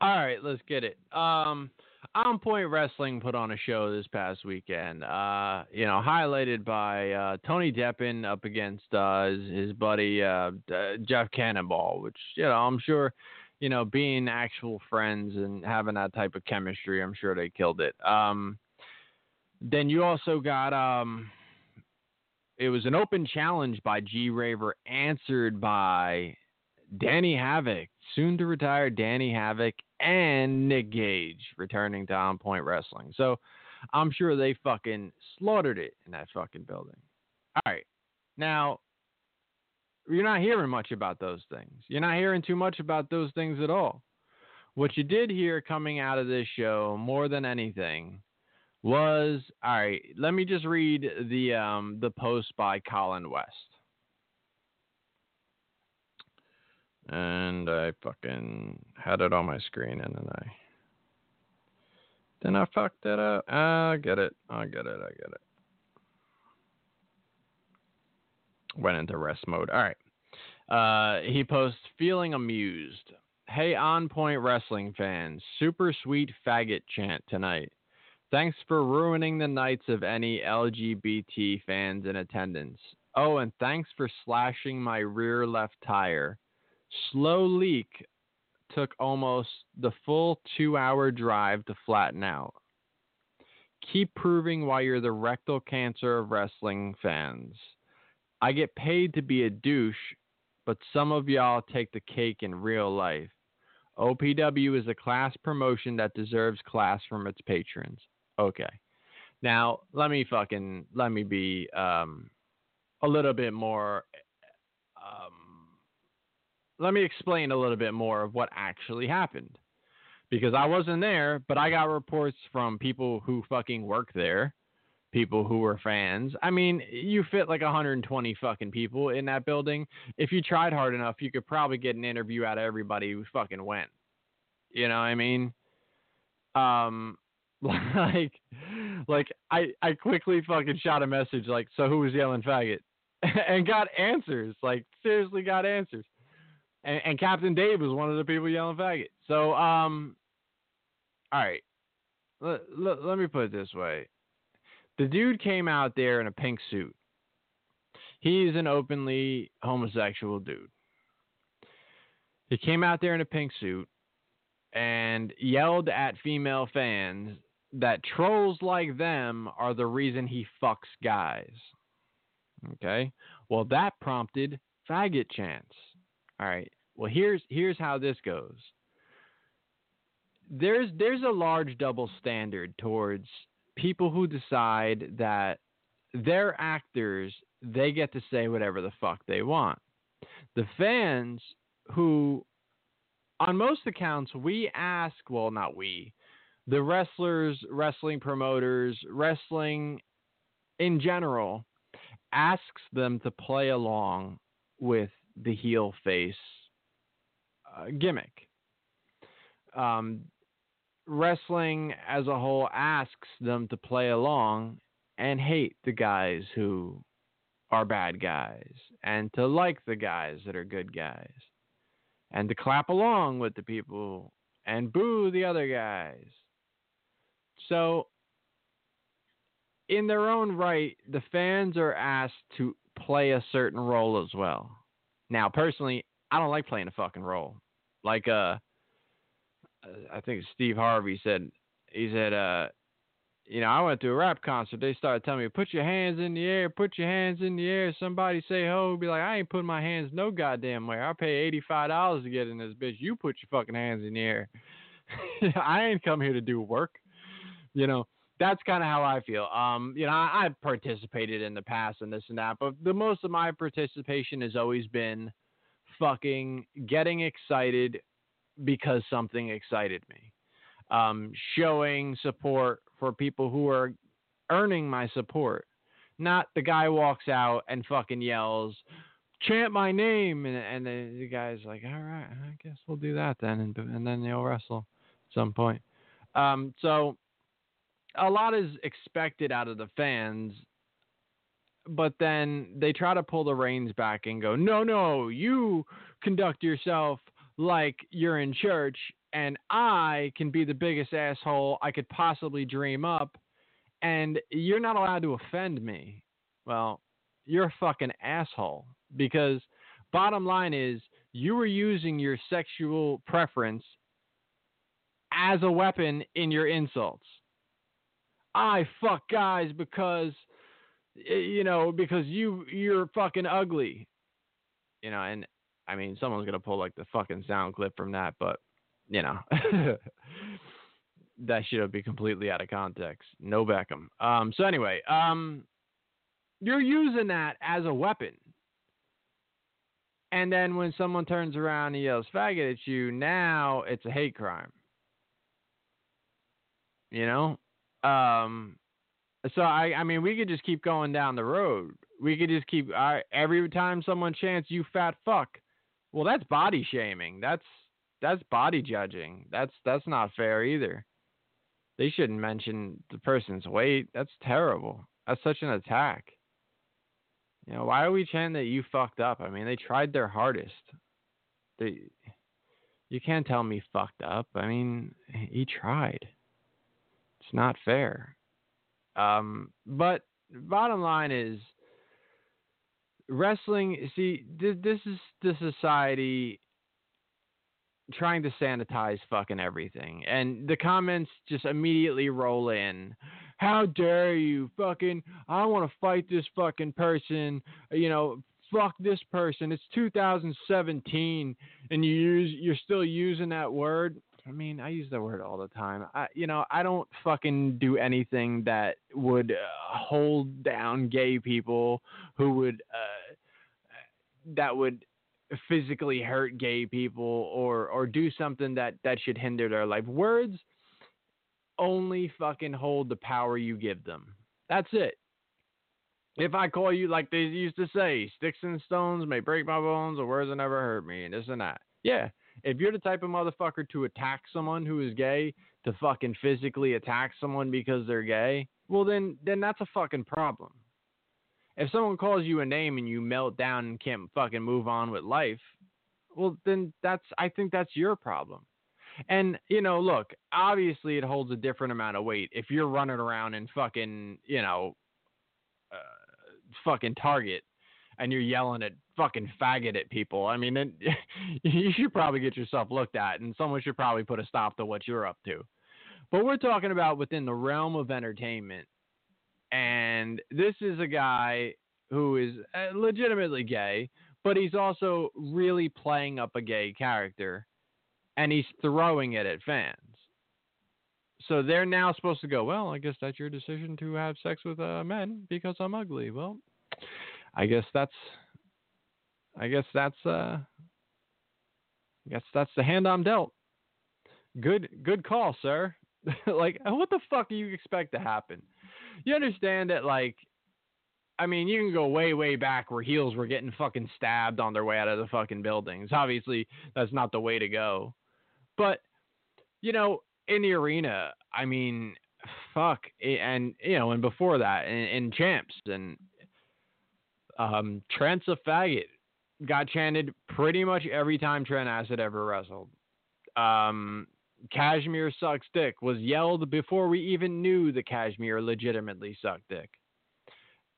All right, let's get it. Um, On Point Wrestling put on a show this past weekend. Uh, you know, highlighted by uh, Tony Deppen up against uh, his, his buddy uh, uh, Jeff Cannonball, which you know I'm sure, you know, being actual friends and having that type of chemistry, I'm sure they killed it. Um. Then you also got, um, it was an open challenge by G Raver, answered by Danny Havoc, soon to retire Danny Havoc, and Nick Gage returning to On Point Wrestling. So I'm sure they fucking slaughtered it in that fucking building. All right. Now, you're not hearing much about those things. You're not hearing too much about those things at all. What you did hear coming out of this show more than anything was, all right, let me just read the um, the post by Colin West. And I fucking had it on my screen, and then I then I fucked it up. I get it. I get it. I get it. Went into rest mode. All right. Uh, he posts, feeling amused. Hey, On Point Wrestling fans, super sweet faggot chant tonight. Thanks for ruining the nights of any L G B T fans in attendance. Oh, and thanks for slashing my rear left tire. Slow leak took almost the full two-hour drive to flatten out. Keep proving why you're the rectal cancer of wrestling fans. I get paid to be a douche, but some of y'all take the cake in real life. O P W is a class promotion that deserves class from its patrons. Okay. Now, let me fucking, let me be um, a little bit more, um, let me explain a little bit more of what actually happened. Because I wasn't there, but I got reports from people who fucking work there, people who were fans. I mean, you fit like one hundred twenty fucking people in that building. If you tried hard enough, you could probably get an interview out of everybody who fucking went. You know what I mean? Um... Like, like I, I quickly fucking shot a message like, so who was yelling faggot? And got answers. Like, seriously got answers. And, and Captain Dave was one of the people yelling faggot. So, um, all right. Let, let, let me put it this way. The dude came out there in a pink suit. He's an openly homosexual dude. He came out there in a pink suit and yelled at female fans that trolls like them are the reason he fucks guys. Okay. Well, that prompted faggot chants. All right. Well, here's, here's how this goes. There's, there's a large double standard towards people who decide that their actors, they get to say whatever the fuck they want. The fans who, on most accounts, we ask, well, not we, the wrestlers, wrestling promoters, wrestling in general, asks them to play along with the heel face uh, gimmick. Um, wrestling as a whole asks them to play along and hate the guys who are bad guys and to like the guys that are good guys and to clap along with the people and boo the other guys. So, in their own right, the fans are asked to play a certain role as well. Now, personally, I don't like playing a fucking role. Like, uh, I think Steve Harvey said, he said, uh, you know, I went to a rap concert. They started telling me, put your hands in the air, put your hands in the air. Somebody say ho. Be like, I ain't putting my hands no goddamn way. I pay eighty-five dollars to get in this bitch. You put your fucking hands in the air. I ain't come here to do work. You know, that's kind of how I feel. Um, you know, I, I've participated in the past and this and that, but the most of my participation has always been fucking getting excited because something excited me. Um, showing support for people who are earning my support. Not the guy walks out and fucking yells, chant my name. And, and the, the guy's like, all right, I guess we'll do that then. And, and then they'll wrestle at some point. Um, so a lot is expected out of the fans, but then they try to pull the reins back and go, no, no, you conduct yourself like you're in church, and I can be the biggest asshole I could possibly dream up, and you're not allowed to offend me. Well, you're a fucking asshole, because bottom line is you were using your sexual preference as a weapon in your insults. I fuck guys because, you know, because you, you're fucking ugly. You know, and I mean, someone's going to pull like the fucking sound clip from that, but you know, that should be completely out of context. No Beckham. Um, so anyway, um, you're using that as a weapon. And then when someone turns around and yells faggot at you, now it's a hate crime. You know? Um, so I, I mean, we could just keep going down the road. We could just keep, uh, every time someone chants you fat fuck, well, that's body shaming. That's, That's body judging. That's that's not fair either. They shouldn't mention the person's weight. That's terrible. That's such an attack. You know, why are we chanting that you fucked up? I mean, they tried their hardest. They, you can't tell me fucked up. I mean, he tried. It's not fair. Um, but bottom line is, wrestling. See, th- this is the society trying to sanitize fucking everything, and the comments just immediately roll in. How dare you fucking, I want to fight this fucking person, you know, fuck this person. It's two thousand seventeen and you use, you're still using that word. I mean, I use that word all the time. I, you know, I don't fucking do anything that would uh, hold down gay people who would, uh, that would physically hurt gay people or, or do something that, that should hinder their life. Words only fucking hold the power you give them. That's it. If I call you, like they used to say, sticks and stones may break my bones, or words will never hurt me, and this and that. Yeah. If you're the type of motherfucker to attack someone who is gay, to fucking physically attack someone because they're gay, well, then then that's a fucking problem. If someone calls you a name and you melt down and can't fucking move on with life, well, then that's, I think that's your problem. And, you know, look, obviously it holds a different amount of weight. If you're running around in fucking, you know, uh, fucking Target and you're yelling at fucking faggot at people, I mean, it, you should probably get yourself looked at, and someone should probably put a stop to what you're up to. But we're talking about within the realm of entertainment, and this is a guy who is legitimately gay, but he's also really playing up a gay character, and he's throwing it at fans. So they're now supposed to go, well, I guess that's your decision to have sex with uh, men because I'm ugly. Well, I guess that's, I guess that's, uh, I guess that's the hand I'm dealt. Good, good call, sir. Like, what the fuck do you expect to happen? You understand that, like, I mean, you can go way, way back where heels were getting fucking stabbed on their way out of the fucking buildings. Obviously, that's not the way to go. But, you know, in the arena, I mean, fuck. And, you know, and before that, in, in Champs and, Um, Trent's a faggot got chanted pretty much every time Trent Acid ever wrestled. Um, Cashmere sucks dick was yelled before we even knew the Cashmere legitimately sucked dick.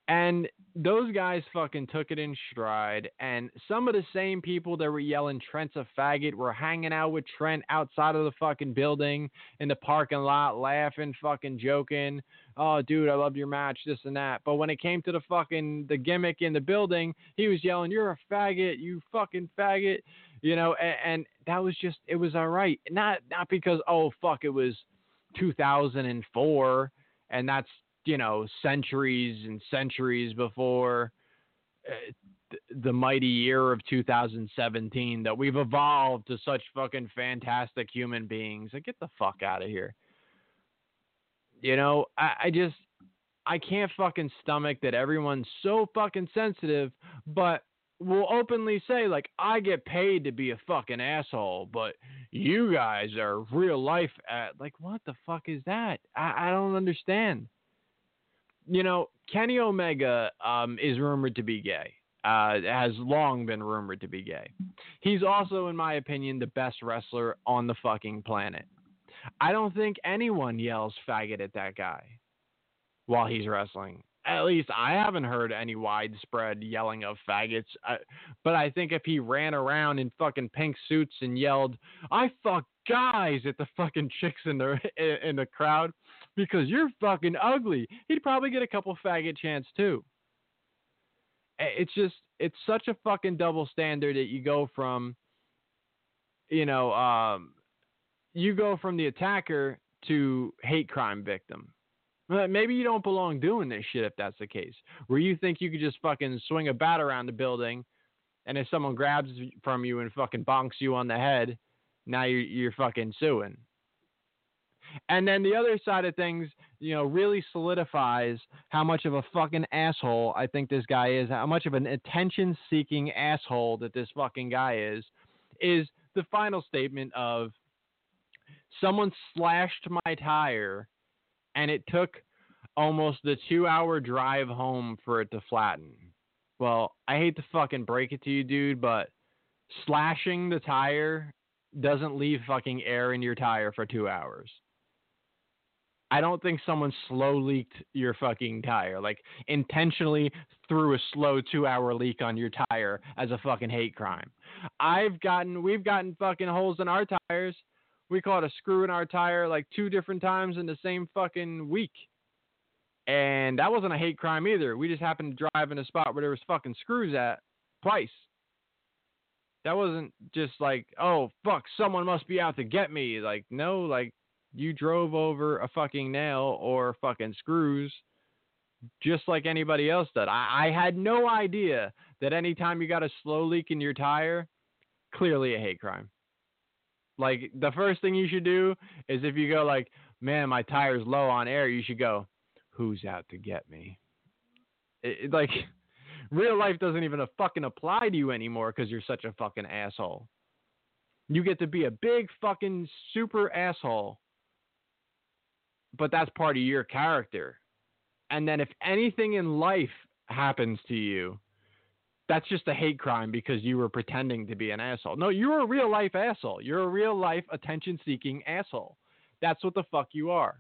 And those guys fucking took it in stride. And some of the same people that were yelling Trent's a faggot were hanging out with Trent outside of the fucking building in the parking lot, laughing, fucking joking. Oh, dude, I loved your match, this and that. But when it came to the fucking the gimmick in the building, he was yelling, "You're a faggot, you fucking faggot," you know. And, and that was just, it was all right. Not not because oh fuck, it was two thousand four, and that's, you know, centuries and centuries before uh, th- the mighty year of two thousand seventeen that we've evolved to such fucking fantastic human beings. Like, get the fuck out of here. You know, I, I just, I can't fucking stomach that everyone's so fucking sensitive, but will openly say, like, I get paid to be a fucking asshole, but you guys are real life at, like, what the fuck is that? I, I don't understand. You know, Kenny Omega um, is rumored to be gay, uh, has long been rumored to be gay. He's also, in my opinion, the best wrestler on the fucking planet. I don't think anyone yells faggot at that guy while he's wrestling. At least I haven't heard any widespread yelling of faggots. I, but I think if he ran around in fucking pink suits and yelled, "I fuck guys" at the fucking chicks in the in the crowd because you're fucking ugly, he'd probably get a couple faggot chants too. It's just, it's such a fucking double standard that you go from, you know, um, you go from the attacker to hate crime victim. Maybe you don't belong doing this shit if that's the case, where you think you could just fucking swing a bat around the building, and if someone grabs from you and fucking bonks you on the head, now you're, you're fucking suing. And then the other side of things, you know, really solidifies how much of a fucking asshole I think this guy is, how much of an attention-seeking asshole that this fucking guy is, is the final statement of, someone slashed my tire, and it took almost the two-hour drive home for it to flatten. Well, I hate to fucking break it to you, dude, but slashing the tire doesn't leave fucking air in your tire for two hours. I don't think someone slow leaked your fucking tire, like intentionally threw a slow two-hour leak on your tire as a fucking hate crime. I've gotten, we've gotten fucking holes in our tires. We caught a screw in our tire like two different times in the same fucking week. And that wasn't a hate crime either. We just happened to drive in a spot where there was fucking screws at twice. That wasn't just like, oh, fuck, someone must be out to get me. Like, no, like, you drove over a fucking nail or fucking screws just like anybody else did. I, I had no idea that anytime you got a slow leak in your tire, clearly a hate crime. Like, the first thing you should do is if you go like, man, my tire's low on air, you should go, who's out to get me? It, it, like, real life doesn't even a fucking apply to you anymore because you're such a fucking asshole. You get to be a big fucking super asshole, but that's part of your character. And then if anything in life happens to you, that's just a hate crime because you were pretending to be an asshole. No, you're a real life asshole. You're a real life attention seeking asshole. That's what the fuck you are.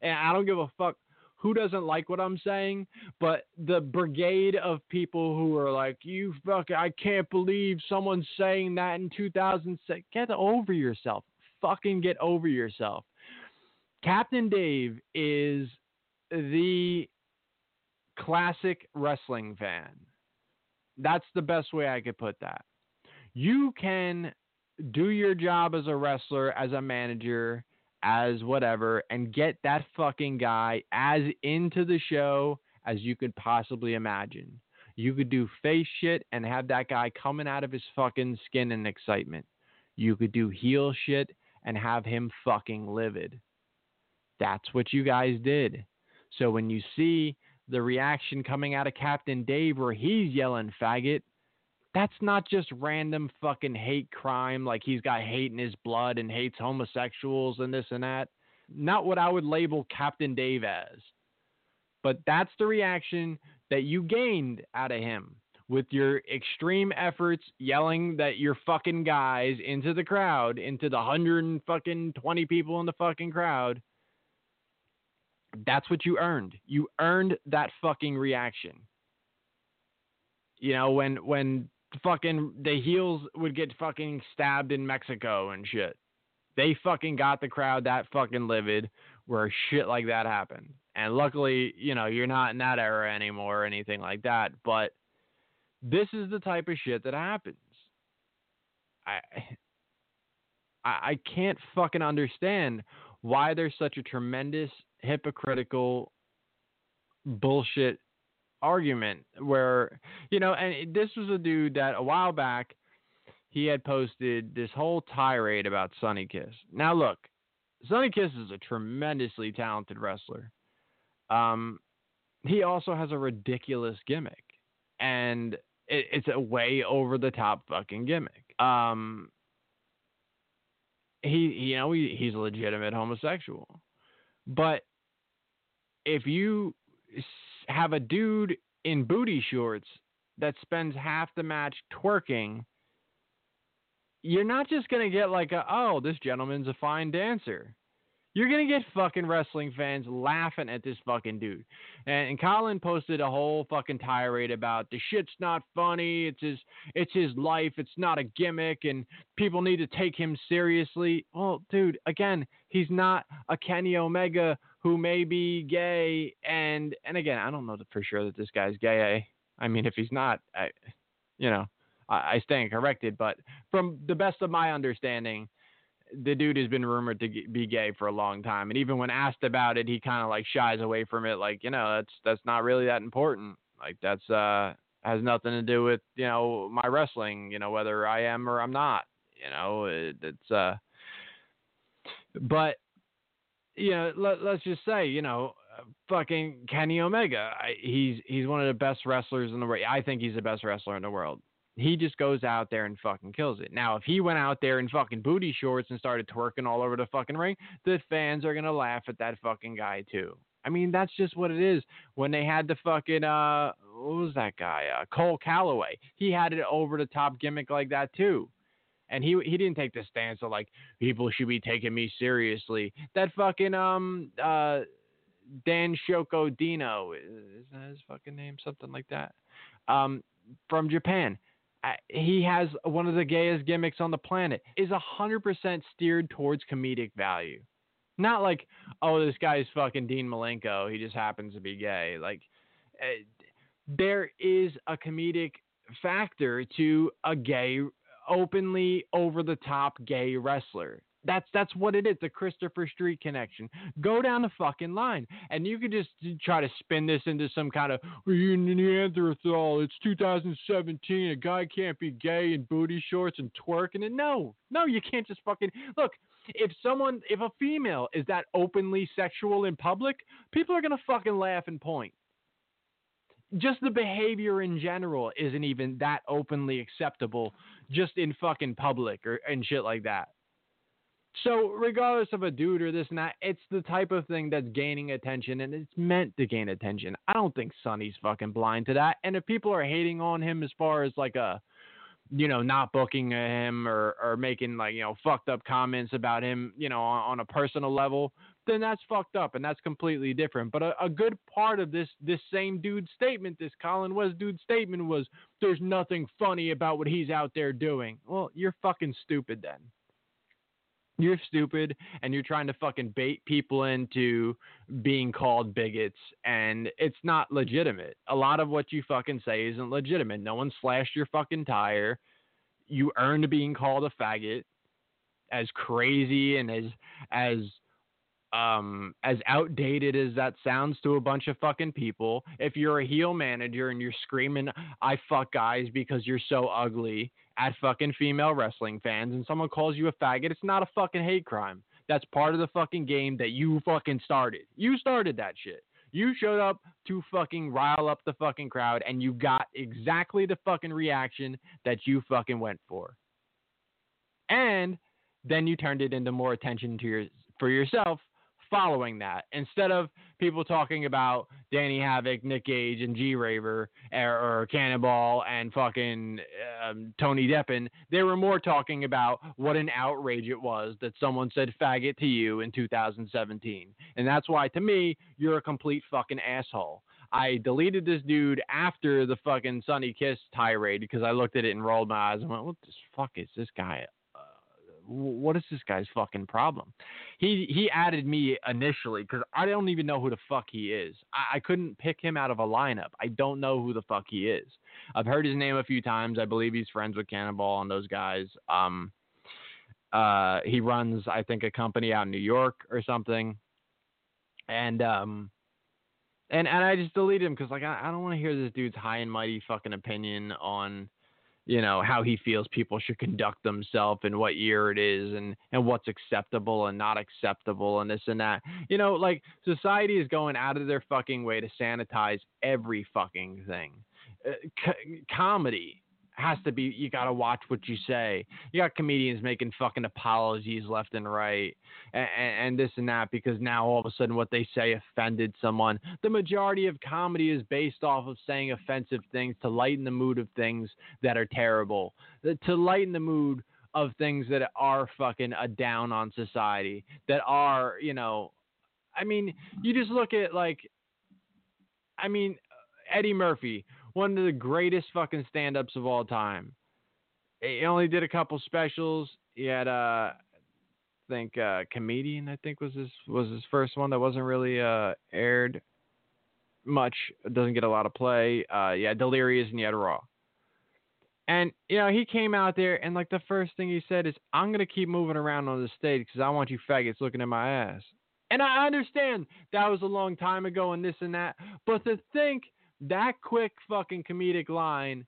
And I don't give a fuck who doesn't like what I'm saying, but the brigade of people who are like, you fuck, I can't believe someone's saying that in two thousand six. Get over yourself. Fucking get over yourself. Captain Dave is the classic wrestling fan. That's the best way I could put that. You can do your job as a wrestler, as a manager, as whatever, and get that fucking guy as into the show as you could possibly imagine. You could do face shit and have that guy coming out of his fucking skin in excitement. You could do heel shit and have him fucking livid. That's what you guys did. So when you see the reaction coming out of Captain Dave where he's yelling faggot, that's not just random fucking hate crime like he's got hate in his blood and hates homosexuals and this and that. Not what I would label Captain Dave as. But that's the reaction that you gained out of him with your extreme efforts yelling that your fucking guys into the crowd, into the one hundred twenty people in the fucking crowd. That's what you earned. You earned that fucking reaction. You know, when when fucking the heels would get fucking stabbed in Mexico and shit, they fucking got the crowd that fucking livid where shit like that happened. And luckily, you know, you're not in that era anymore or anything like that. But this is the type of shit that happens. I I can't fucking understand why there's such a tremendous hypocritical bullshit argument where, you know, and this was a dude that a while back he had posted this whole tirade about Sonny Kiss. Now look, Sonny Kiss is a tremendously talented wrestler. Um, he also has a ridiculous gimmick, and it, it's a way over the top fucking gimmick. Um, he, you know, he, he's a legitimate homosexual. But if you have a dude in booty shorts that spends half the match twerking, you're not just going to get like, a, oh, this gentleman's a fine dancer. You're going to get fucking wrestling fans laughing at this fucking dude. And, and Colin posted a whole fucking tirade about the shit's not funny. It's his, it's his life. It's not a gimmick, and people need to take him seriously. Well, dude, again, he's not a Kenny Omega who may be gay. And, and again, I don't know for sure that this guy's gay. I, I mean, if he's not, I, you know, I, I stand corrected, but from the best of my understanding, the dude has been rumored to be gay for a long time. And even when asked about it, he kind of like shies away from it. Like, you know, that's, that's not really that important. Like that's, uh, has nothing to do with, you know, my wrestling, you know, whether I am or I'm not, you know, it, it's, uh, but, you know, let, let's just say, you know, fucking Kenny Omega, I, he's, he's one of the best wrestlers in the world. I think he's the best wrestler in the world. He just goes out there and fucking kills it. Now, if he went out there in fucking booty shorts and started twerking all over the fucking ring, the fans are going to laugh at that fucking guy, too. I mean, that's just what it is. When they had the fucking, uh, what was that guy? Uh, Cole Calloway. He had an over-the-top gimmick like that, too. And he he didn't take the stance of, like, people should be taking me seriously. That fucking, um, uh, Dan Shoko Dino. Is that his fucking name? Something like that. Um, from Japan. He has one of the gayest gimmicks on the planet, is one hundred percent steered towards comedic value. Not like, oh, this guy's fucking Dean Malenko. He just happens to be gay. Like, uh, there is a comedic factor to a gay openly over-the-top gay wrestler. That's that's what it is, the Christopher Street connection. Go down the fucking line. And you could just try to spin this into some kind of, you Neanderthal, it's two thousand seventeen, a guy can't be gay in booty shorts and twerking. And no, no, you can't just fucking, look, if someone, if a female is that openly sexual in public, people are going to fucking laugh and point. Just the behavior in general isn't even that openly acceptable just in fucking public or and shit like that. So regardless of a dude or this and that, it's the type of thing that's gaining attention, and it's meant to gain attention. I don't think Sonny's fucking blind to that. And if people are hating on him as far as like a, you know, not booking him or, or making like, you know, fucked up comments about him, you know, on, on a personal level, then that's fucked up and that's completely different. But a, a good part of this, this same dude's statement, this Colin West dude's statement was, there's nothing funny about what he's out there doing. Well, you're fucking stupid then. You're stupid, and you're trying to fucking bait people into being called bigots, and it's not legitimate. A lot of what you fucking say isn't legitimate. No one slashed your fucking tire. You earned being called a faggot. As crazy and as as um as outdated as that sounds to a bunch of fucking people, if you're a heel manager and you're screaming, I fuck guys because you're so ugly, at fucking female wrestling fans, and someone calls you a faggot, it's not a fucking hate crime. That's part of the fucking game that you fucking started. You started that shit. You showed up to fucking rile up the fucking crowd, and you got exactly the fucking reaction that you fucking went for. And then you turned it into more attention to your for yourself following that, instead of people talking about Danny Havoc, Nick Gage, and G Raver, or, or Cannonball and fucking um, Tony Deppen. They were more talking about what an outrage it was that someone said faggot to you in two thousand seventeen. And that's why, to me, you're a complete fucking asshole. I deleted this dude after the fucking Sonny Kiss tirade because I looked at it and rolled my eyes and went, what the fuck is this guy? What is this guy's fucking problem? He he added me initially because I don't even know who the fuck he is. I, I couldn't pick him out of a lineup. I don't know who the fuck he is. I've heard his name a few times. I believe he's friends with Cannonball and those guys. Um, uh, he runs, I think, a company out in New York or something. And um, and and I just deleted him because like I, I don't want to hear this dude's high and mighty fucking opinion on, you know, how he feels people should conduct themselves and what year it is and, and what's acceptable and not acceptable and this and that. You know, like, society is going out of their fucking way to sanitize every fucking thing. Uh, c- comedy has to be, you got to watch what you say. You got comedians making fucking apologies left and right and, and this and that because now all of a sudden what they say offended someone. The majority of comedy is based off of saying offensive things to lighten the mood of things that are terrible, to lighten the mood of things that are fucking a down on society, that are, you know, I mean, you just look at like, I mean, Eddie Murphy, one of the greatest fucking stand-ups of all time. He only did a couple specials. He had a, I think, uh, Comedian, I think was his was his first one that wasn't really uh, aired much. It doesn't get a lot of play. Uh, yeah, Delirious, and he had Raw. And, you know, he came out there, and, like, the first thing he said is, I'm going to keep moving around on the stage because I want you faggots looking at my ass. And I understand that was a long time ago and this and that, but to think that quick fucking comedic line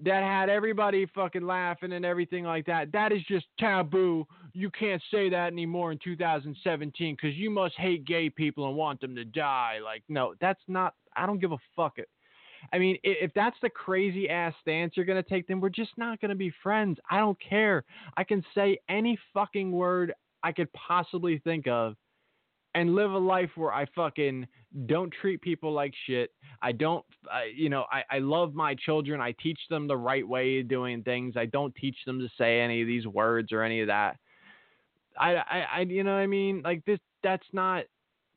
that had everybody fucking laughing and everything like that, that is just taboo. You can't say that anymore in two thousand seventeen because you must hate gay people and want them to die. Like, no, that's not, I don't give a fuck. It. I mean, if that's the crazy ass stance you're going to take, then we're just not going to be friends. I don't care. I can say any fucking word I could possibly think of and live a life where I fucking don't treat people like shit. I don't, I, you know, I, I love my children. I teach them the right way of doing things. I don't teach them to say any of these words or any of that. I, I, I, you know what I mean? Like this, that's not,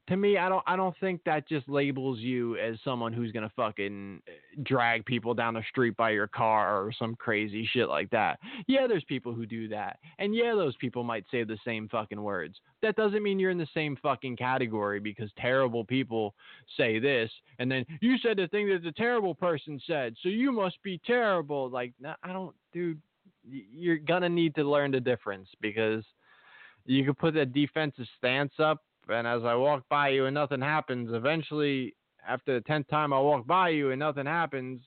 to me, I don't, I don't think that just labels you as someone who's going to fucking drag people down the street by your car or some crazy shit like that. Yeah, there's people who do that. And yeah, those people might say the same fucking words. That doesn't mean you're in the same fucking category because terrible people say this. And then you said the thing that the terrible person said, so you must be terrible. Like, no, I don't, dude, you're going to need to learn the difference, because you can put that defensive stance up, and as I walk by you and nothing happens, eventually, after the tenth time I walk by you and nothing happens,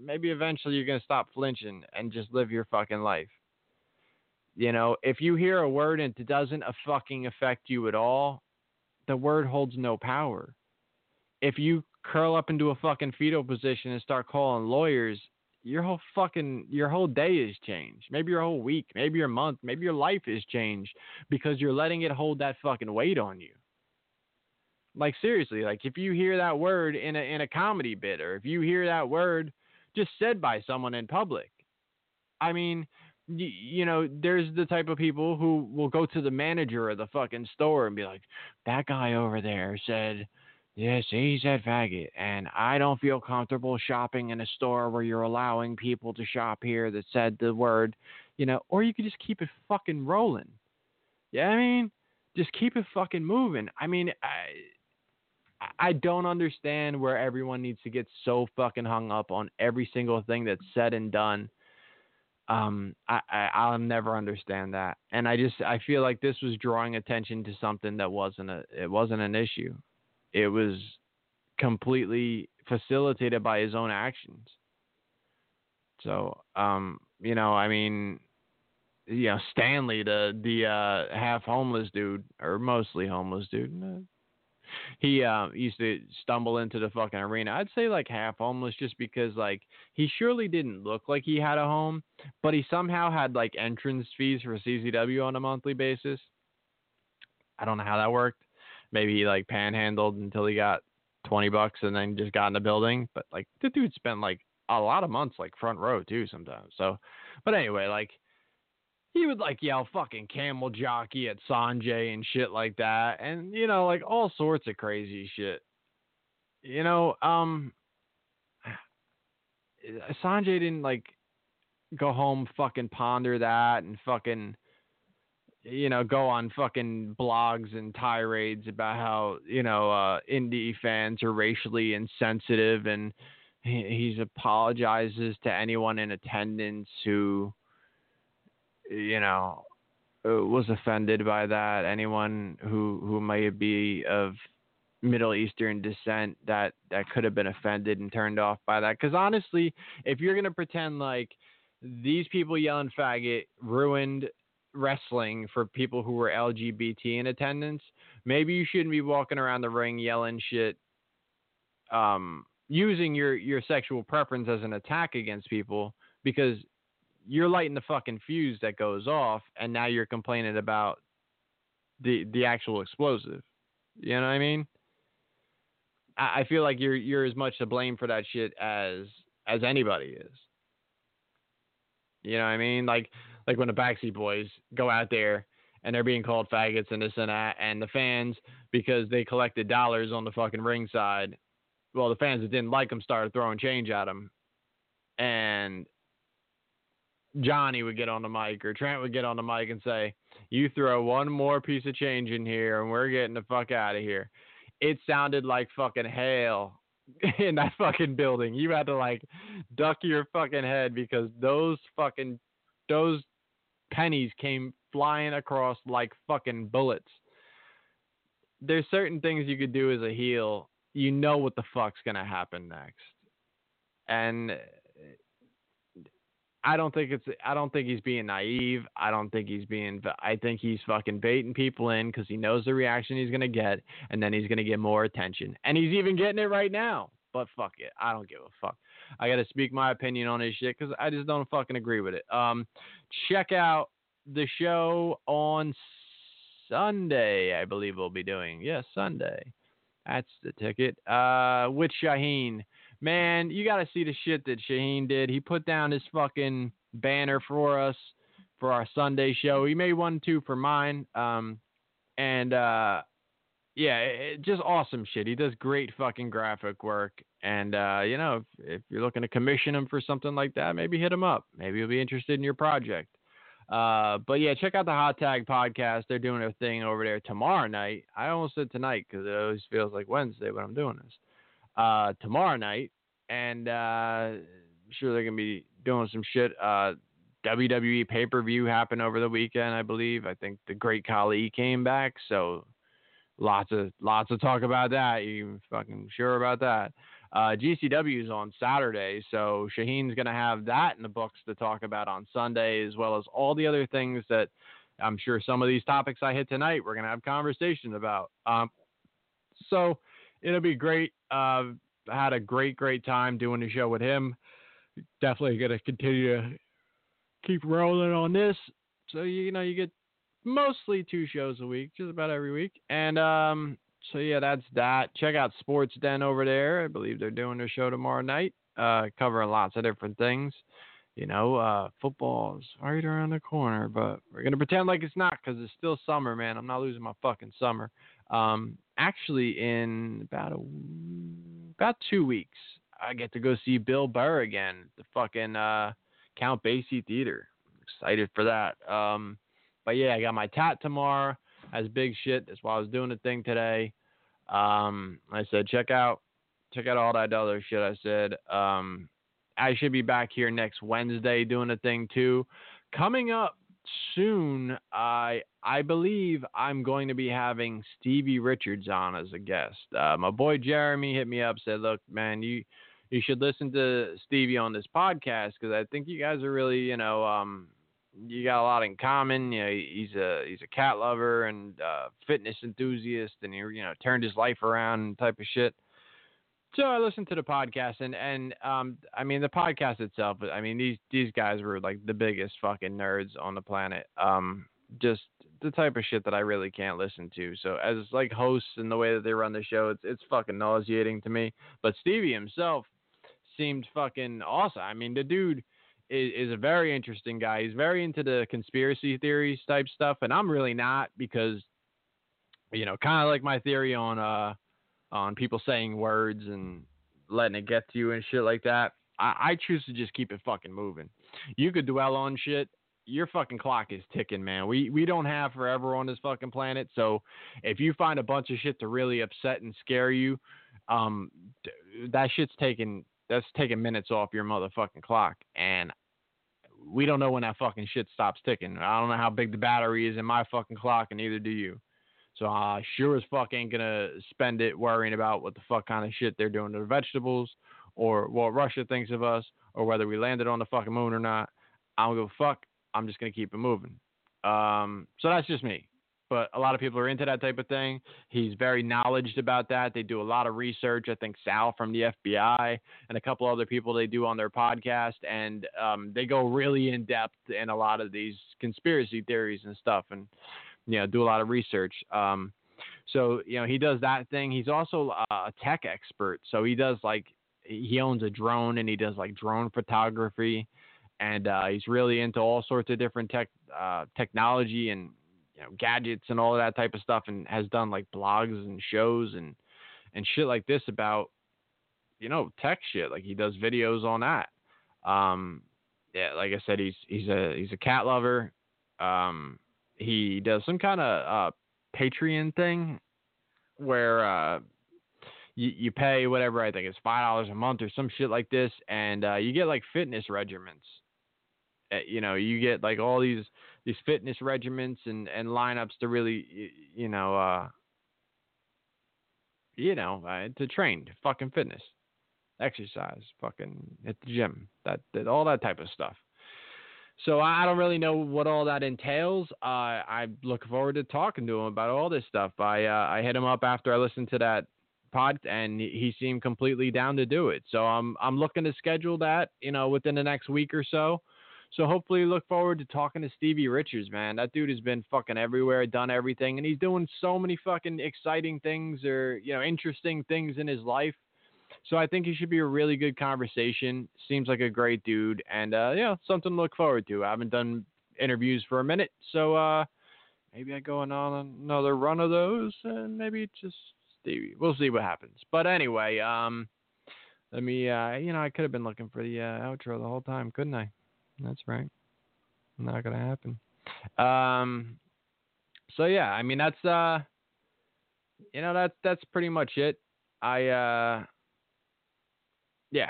maybe eventually you're going to stop flinching and just live your fucking life. You know, if you hear a word and it doesn't a fucking affect you at all, the word holds no power. If you curl up into a fucking fetal position and start calling lawyers, your whole fucking, your whole day is changed. Maybe your whole week, maybe your month, maybe your life is changed because you're letting it hold that fucking weight on you. Like, seriously, like if you hear that word in a, in a comedy bit, or if you hear that word just said by someone in public, I mean, you, you know, there's the type of people who will go to the manager of the fucking store and be like, that guy over there said, yes, he said faggot, and I don't feel comfortable shopping in a store where you're allowing people to shop here that said the word, you know. Or you could just keep it fucking rolling. Yeah, I mean, just keep it fucking moving. I mean, I, I don't understand where everyone needs to get so fucking hung up on every single thing that's said and done. Um, I, I, I'll never understand that. And I just, I feel like this was drawing attention to something that wasn't a, it wasn't an issue. It was completely facilitated by his own actions. So, um, you know, I mean, you know, Stanley, the the uh, half homeless dude, or mostly homeless dude, he uh, used to stumble into the fucking arena. I'd say like half homeless, just because like he surely didn't look like he had a home, but he somehow had like entrance fees for C C W on a monthly basis. I don't know how that worked. Maybe he like panhandled until he got twenty bucks and then just got in the building. But like the dude spent like a lot of months, like front row too sometimes. So, but anyway, like he would like yell fucking camel jockey at Sanjay and shit like that. And you know, like all sorts of crazy shit, you know, um, Sanjay didn't like go home, fucking ponder that and fucking, you know, go on fucking blogs and tirades about how, you know, uh, indie fans are racially insensitive, and he he's apologizes to anyone in attendance who, you know, was offended by that. Anyone who, who may be of Middle Eastern descent that, that could have been offended and turned off by that. Because honestly, if you're going to pretend like these people yelling faggot ruined wrestling for people who were L G B T in attendance, maybe you shouldn't be walking around the ring yelling shit, um, using your, your sexual preference as an attack against people, because you're lighting the fucking fuse that goes off, and now you're complaining about the the actual explosive. You know what I mean? I, I feel like you're you're as much to blame for that shit as as anybody is. You know what I mean? Like Like when the Backseat Boys go out there and they're being called faggots and this and that, and the fans, because they collected dollars on the fucking ringside, well, the fans that didn't like them started throwing change at them. And Johnny would get on the mic, or Trent would get on the mic and say, you throw one more piece of change in here and we're getting the fuck out of here. It sounded like fucking hail in that fucking building. You had to like duck your fucking head, because those fucking, those pennies came flying across like fucking bullets. There's certain things you could do as a heel. You know what the fuck's going to happen next. And I don't think it's, I don't think he's being naive. I don't think he's being, I think he's fucking baiting people in, because he knows the reaction he's going to get, and then he's going to get more attention. And he's even getting it right now. But fuck it. I don't give a fuck. I got to speak my opinion on this shit, because I just don't fucking agree with it. Um, check out the show on Sunday, I believe we'll be doing. Yes, yeah, Sunday. That's the ticket. Uh, with Shaheen. Man, you got to see the shit that Shaheen did. He put down his fucking banner for us for our Sunday show. He made one, too, for mine. Um, and, uh... yeah, it, just awesome shit. He does great fucking graphic work. And, uh, you know, if, if you're looking to commission him for something like that, maybe hit him up. Maybe he'll be interested in your project. Uh, but, yeah, check out the Hot Tag Podcast. They're doing their thing over there tomorrow night. I almost said tonight, because it always feels like Wednesday when I'm doing this. Uh, tomorrow night. And uh, I'm sure they're going to be doing some shit. Uh, W W E pay-per-view happened over the weekend, I believe. I think the Great Khali came back, so lots of lots of talk about that. You fucking sure about that? Uh, G C W is on Saturday, so Shaheen's going to have that in the books to talk about on Sunday, as well as all the other things that I'm sure some of these topics I hit tonight we're going to have conversations about. Um, so it'll be great. Uh, had a great, great time doing the show with him. Definitely going to continue to keep rolling on this. So, you know, you get mostly two shows a week, just about every week. And, um, so yeah, that's that. Check out Sports Den over there. I believe they're doing their show tomorrow night, uh, covering lots of different things. You know, uh, football's right around the corner, but we're going to pretend like it's not because it's still summer, man. I'm not losing my fucking summer. Um, actually, in about a, about two weeks, I get to go see Bill Burr again at the fucking uh, Count Basie Theater. I'm excited for that. Um, but, yeah, I got my tat tomorrow. That's big shit. That's why I was doing the thing today. Um, I said, check out, check out all that other shit. I said, um, I should be back here next Wednesday doing a thing too. Coming up soon, I, I believe I'm going to be having Stevie Richards on as a guest. Uh, my boy Jeremy hit me up, said, look, man, you, you should listen to Stevie on this podcast. Cause I think you guys are really, you know, um, you got a lot in common. You know, he's a he's a cat lover and uh, fitness enthusiast, and he you know turned his life around and type of shit. So I listened to the podcast, and and um, I mean the podcast itself. I mean these these guys were like the biggest fucking nerds on the planet. Um, just the type of shit that I really can't listen to. So as like hosts and the way that they run the show, it's it's fucking nauseating to me. But Stevie himself seemed fucking awesome. I mean the dude is a very interesting guy. He's very into the conspiracy theories type stuff. And I'm really not, because, you know, kind of like my theory on, uh, on people saying words and letting it get to you and shit like that. I, I choose to just keep it fucking moving. You could dwell on shit. Your fucking clock is ticking, man. We, we don't have forever on this fucking planet. So if you find a bunch of shit to really upset and scare you, um, that shit's taking, that's taking minutes off your motherfucking clock. And we don't know when that fucking shit stops ticking. I don't know how big the battery is in my fucking clock, and neither do you. So I uh, sure as fuck ain't gonna spend it worrying about what the fuck kind of shit they're doing to the vegetables, or what Russia thinks of us, or whether we landed on the fucking moon or not. I don't give a fuck. I'm just gonna keep it moving. Um, so that's just me. But a lot of people are into that type of thing. He's very knowledgeable about that. They do a lot of research. I think Sal from the F B I and a couple other people they do on their podcast. And um, they go really in depth in a lot of these conspiracy theories and stuff, and, you know, do a lot of research. Um, so, you know, he does that thing. He's also a tech expert. So he does like, he owns a drone, and he does like drone photography. And uh, he's really into all sorts of different tech uh, technology and, you know, gadgets and all of that type of stuff, and has done like blogs and shows and, and shit like this about, you know, tech shit. Like he does videos on that. Um, yeah, like I said, he's, he's a, he's a cat lover. Um, he does some kind of, uh, Patreon thing where, uh, you, you pay whatever, I think it's five dollars a month or some shit like this. And, uh, you get like fitness regimens. You know, you get like all these, these fitness regimens and, and lineups to really, you know, uh, you know, uh, to train, fucking fitness, exercise, fucking at the gym, that, that, all that type of stuff. So I don't really know what all that entails. Uh, I look forward to talking to him about all this stuff. I, uh, I hit him up after I listened to that pod, and he seemed completely down to do it. So I'm, I'm looking to schedule that, you know, within the next week or so. So hopefully look forward to talking to Stevie Richards, man. That dude has been fucking everywhere, done everything, and he's doing so many fucking exciting things, or, you know, interesting things in his life. So I think it should be a really good conversation. Seems like a great dude, and, uh, yeah, something to look forward to. I haven't done interviews for a minute, so uh, maybe I go on another run of those, and maybe just Stevie. We'll see what happens. But anyway, um, let me, uh, you know, I could have been looking for the uh, outro the whole time, couldn't I? That's right. Not going to happen. Um, so yeah, I mean, that's, uh, you know, that's, that's pretty much it. I, uh, yeah,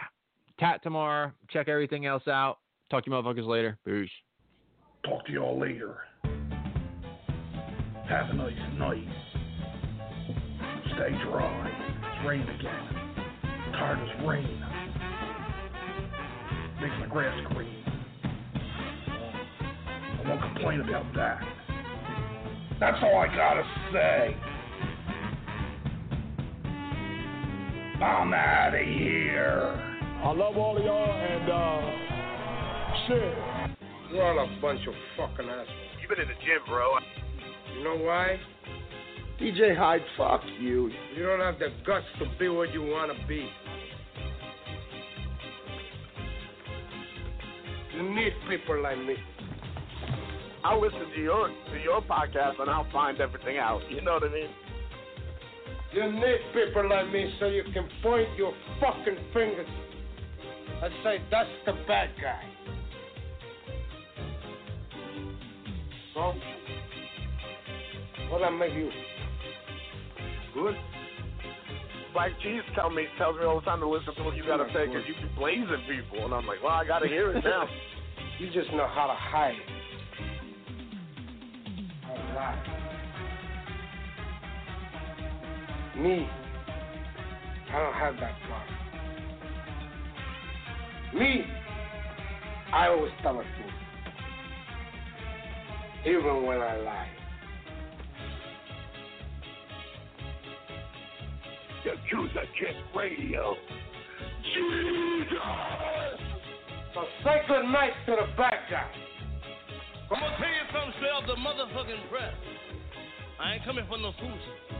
tat tomorrow, check everything else out. Talk to you motherfuckers later. Peace. Talk to y'all later. Have a nice night. Stay dry. It's raining again. I'm tired as rain. Makes my grass green. I won't complain about that. That's all I gotta say. I'm out of here. I love all of y'all and, uh, shit. You're all a bunch of fucking assholes. You've been in the gym, bro. You know why? D J Hyde, fuck you. You don't have the guts to be what you want to be. You need people like me. I'll listen to your, to your podcast and I'll find everything out. You know what I mean? You need people like me so you can point your fucking fingers and say, that's the bad guy. So, what I make you? Good. Like Cheese tell me, tells me all the time to listen to what you gotta say because you be blazing people. And I'm like, well, I gotta hear it now. You just know how to hide it. Me, I don't have that problem. Me, I always tell the truth, even when I lie. Yakuza Kick Radio. Jesus! So say good night to the bad guy. I'm gonna tell you something straight off the motherfucking press. I ain't coming for no fools.